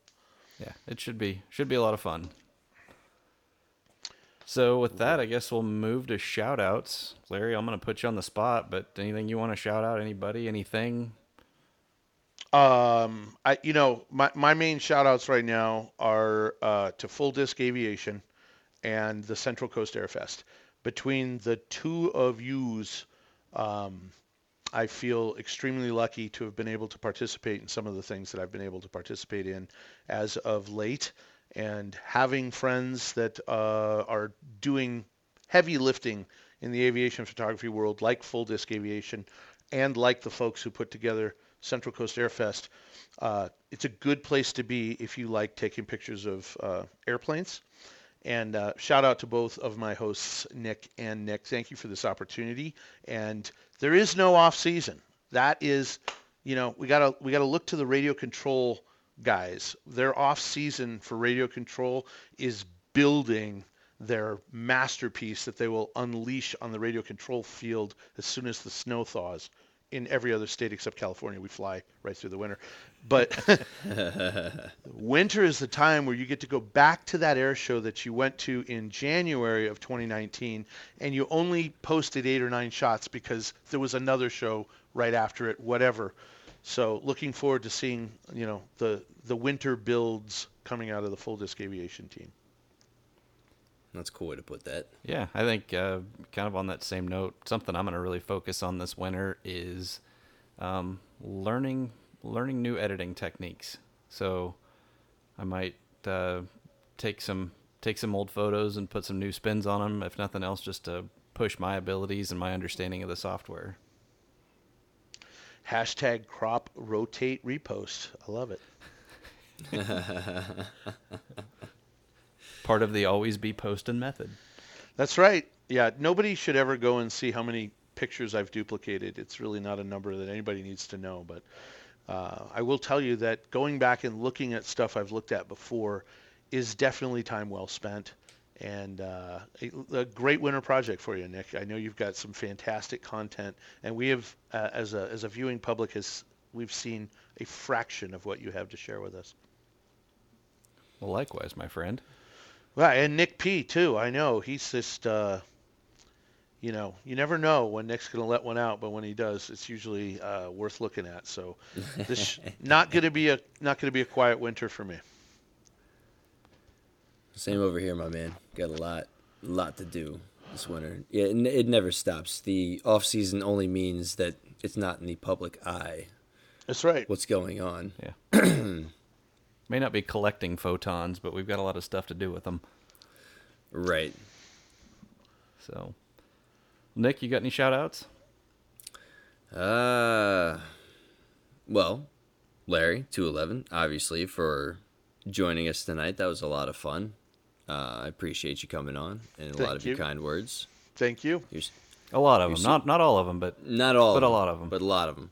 Yeah, it should be should be a lot of fun. So with that, I guess we'll move to shout-outs. Larry, I'm going to put you on the spot, but anything you want to shout out? Anybody? Anything? Um, I you know, my, my main shout-outs right now are uh, to Full Disc Aviation and the Central Coast Airfest. Between the two of yous, um, I feel extremely lucky to have been able to participate in some of the things that I've been able to participate in as of late. And having friends that uh, are doing heavy lifting in the aviation photography world, like Full Disc Aviation, and like the folks who put together Central Coast Airfest, uh, it's a good place to be if you like taking pictures of uh, airplanes. And uh, shout out to both of my hosts, Nick and Nick. Thank you for this opportunity. And there is no off season. That is, you know, we gotta we gotta look to the radio control guys. Their off season for radio control is building their masterpiece that they will unleash on the radio control field as soon as the snow thaws. In every other state except California, we fly right through the winter. But winter is the time where you get to go back to that air show that you went to in January of twenty nineteen, and you only posted eight or nine shots because there was another show right after it, whatever. So looking forward to seeing, you know, the, the winter builds coming out of the Full Disc Aviation team. That's a cool way to put that. Yeah, I think uh, kind of on that same note, something I'm going to really focus on this winter is um, learning learning new editing techniques. So I might uh, take some take some old photos and put some new spins on them, if nothing else, just to push my abilities and my understanding of the software. Hashtag crop, rotate, repost. I love it. Part of the always be posting method. That's right. Yeah, nobody should ever go and see how many pictures I've duplicated. It's really not a number that anybody needs to know. But uh, I will tell you that going back and looking at stuff I've looked at before is definitely time well spent. And uh, a, a great winter project for you, Nick. I know you've got some fantastic content, and we have, uh, as a as a viewing public, has we've seen a fraction of what you have to share with us. Well, likewise, my friend. Right, and Nick P too. I know he's just, uh, you know, you never know when Nick's going to let one out, but when he does, it's usually uh, worth looking at. So, this not going to be a not going to be a quiet winter for me. Same over here, my man. Got a lot, lot to do this winter. Yeah, it, it never stops. The off season only means that it's not in the public eye. That's right. What's going on? Yeah. May not be collecting photons, but we've got a lot of stuff to do with them. Right. So, Nick, you got any shout outs? Uh, well, Larry, two eleven, obviously, for joining us tonight. That was a lot of fun. Uh, I appreciate you coming on and a Thank lot of you. your kind words. Thank you. You're, a lot of them. So, not not all of them, but not all. But a lot of them. But a lot of them.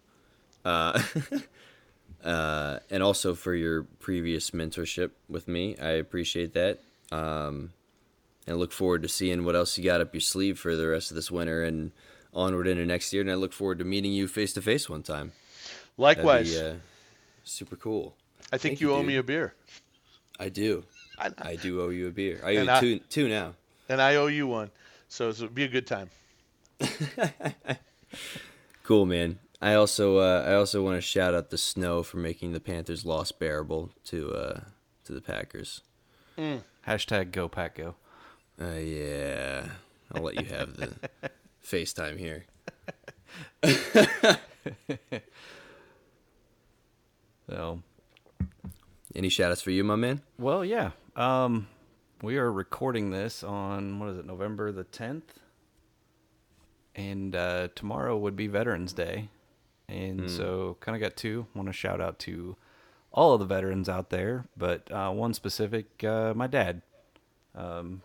Uh, uh, and also for your previous mentorship with me, I appreciate that. Um, and look forward to seeing what else you got up your sleeve for the rest of this winter and onward into next year. And I look forward to meeting you face to face one time. Likewise, that'd be, uh, super cool. I think Thank you, you owe me a beer. I do. I, I do owe you a beer. I owe you I, two, two now. And I owe you one. So it'll be a good time. Cool, man. I also uh, I also want to shout out the snow for making the Panthers' loss bearable to uh, to the Packers. Mm. Hashtag Go Pack Go. Uh, yeah. I'll let you have the FaceTime here. So... Any shout-outs for you, my man? Well, yeah. Um, we are recording this on, what is it, November the tenth? And uh, tomorrow would be Veterans Day. And mm. so kind of got two. Want to shout out to all of the veterans out there, but uh, one specific, uh, my dad. Um,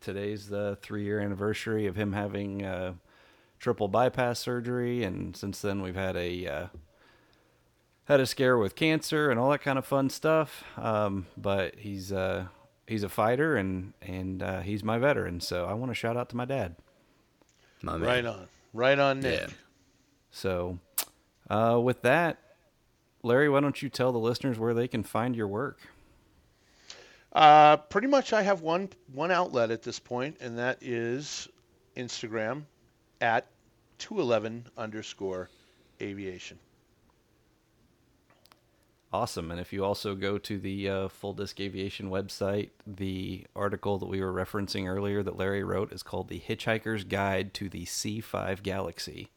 today's the three-year anniversary of him having uh, triple bypass surgery, and since then we've had a... Uh, Had a scare with cancer and all that kind of fun stuff, um, but he's uh, he's a fighter and and uh, he's my veteran, so I want to shout out to my dad. My man. Right on, right on, Nick. Yeah. So, uh, with that, Larry, why don't you tell the listeners where they can find your work? Uh, pretty much I have one one outlet at this point, and that is Instagram at two eleven underscore aviation. Awesome. And if you also go to the uh, Full Disc Aviation website, the article that we were referencing earlier that Larry wrote is called The Hitchhiker's Guide to the C five Galaxy.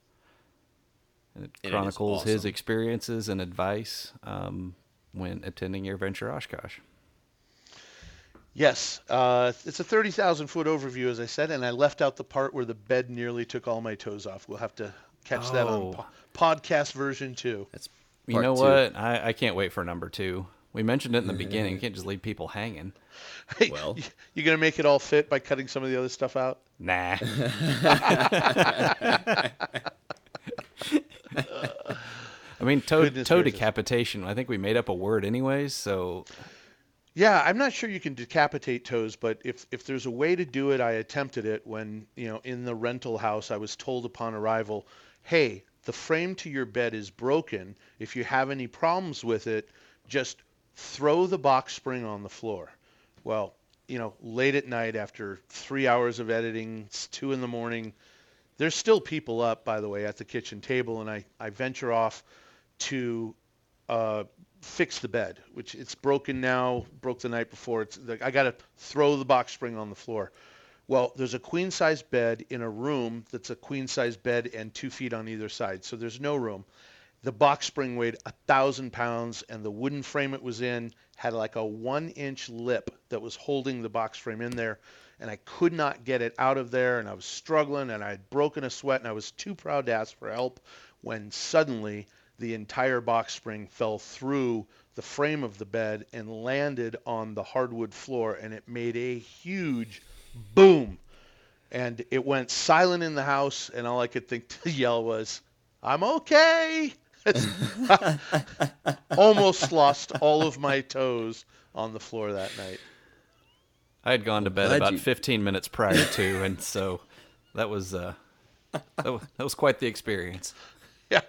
And it, it chronicles awesome. his experiences and advice um, when attending Air Venture Oshkosh. Yes. Uh, it's a thirty thousand foot overview, as I said, and I left out the part where the bed nearly took all my toes off. We'll have to catch oh. that on po- podcast version two. That's You know two. what? I, I can't wait for number two. We mentioned it in the beginning. You can't just leave people hanging. Hey, well, you're going to make it all fit by cutting some of the other stuff out? Nah. I mean, toe, toe decapitation. I think we made up a word anyways, so... Yeah, I'm not sure you can decapitate toes, but if, if there's a way to do it, I attempted it when, you know, in the rental house, I was told upon arrival, hey... the frame to your bed is broken. If you have any problems with it, just throw the box spring on the floor. Well, you know, late at night after three hours of editing, it's two in the morning. There's still people up, by the way, at the kitchen table, and I, I venture off to uh, fix the bed, which it's broken now, broke the night before. It's like, I got to throw the box spring on the floor. Well, there's a queen-size bed in a room that's a queen-size bed and two feet on either side, so there's no room. The box spring weighed one thousand pounds, and the wooden frame it was in had like a one-inch lip that was holding the box frame in there, and I could not get it out of there, and I was struggling, and I had broken a sweat, and I was too proud to ask for help when suddenly the entire box spring fell through the frame of the bed and landed on the hardwood floor, and it made a huge... boom. And it went silent in the house, and all I could think to yell was, I'm okay. Almost lost all of my toes on the floor that night. I had gone to bed Glad about you... fifteen minutes prior to, and so that was uh, that was, that was quite the experience. Yeah.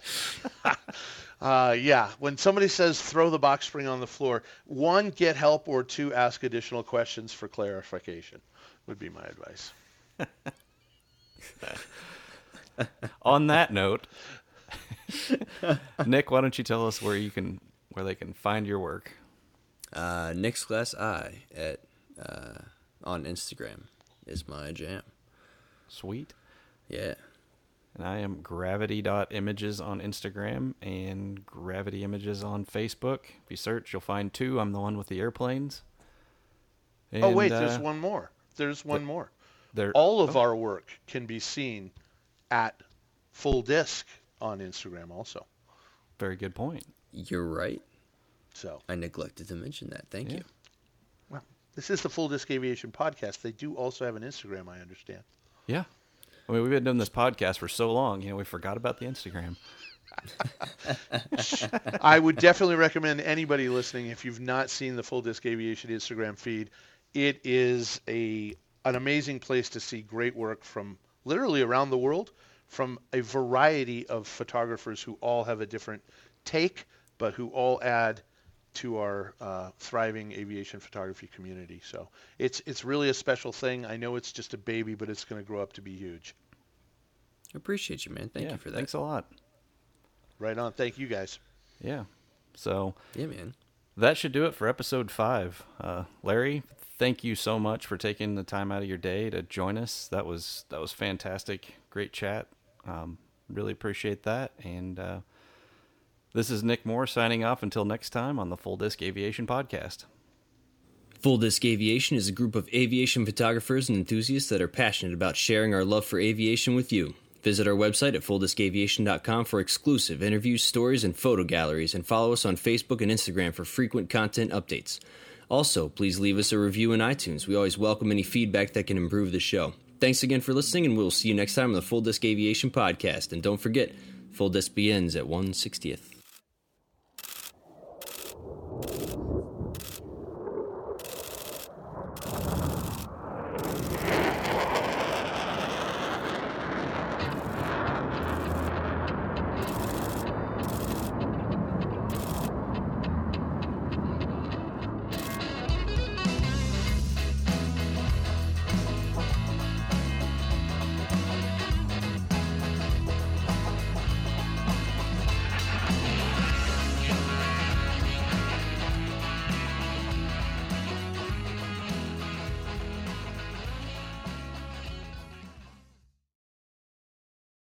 Uh, yeah, when somebody says throw the box spring on the floor, one, get help, or two, ask additional questions for clarification would be my advice. On that note, Nick, why don't you tell us where you can where they can find your work? Uh, Nick's Glass Eye at uh, on Instagram is my jam. Sweet. Yeah. And I am gravity dot images on Instagram and Gravity Images on Facebook. If you search, you'll find two. I'm the one with the airplanes. And, oh, wait, uh, there's one more. There's one th- more. There, All of oh. our work can be seen at Full Disc on Instagram also. Very good point. You're right. So I neglected to mention that. Thank yeah. you. Well, this is the Full Disc Aviation podcast. They do also have an Instagram, I understand. Yeah. I mean, we've been doing this podcast for so long, you know, we forgot about the Instagram. I would definitely recommend anybody listening, if you've not seen the Full Disc Aviation Instagram feed, it is a an amazing place to see great work from literally around the world, from a variety of photographers who all have a different take, but who all add to our uh, thriving aviation photography community. So it's it's really a special thing. I know it's just a baby, but it's going to grow up to be huge. I appreciate you, man. Thank yeah, you for that. Thanks a lot. Right on. Thank you, guys. Yeah. So yeah, man. That should do it for episode five. Uh, Larry, thank you so much for taking the time out of your day to join us. That was that was fantastic. Great chat. Um, really appreciate that. And uh, this is Nick Moore signing off until next time on the Full Disc Aviation Podcast. Full Disc Aviation is a group of aviation photographers and enthusiasts that are passionate about sharing our love for aviation with you. Visit our website at full disc aviation dot com for exclusive interviews, stories, and photo galleries, and follow us on Facebook and Instagram for frequent content updates. Also, please leave us a review in iTunes. We always welcome any feedback that can improve the show. Thanks again for listening, and we'll see you next time on the Full Disc Aviation Podcast. And don't forget, Full Disc begins at one sixtieth.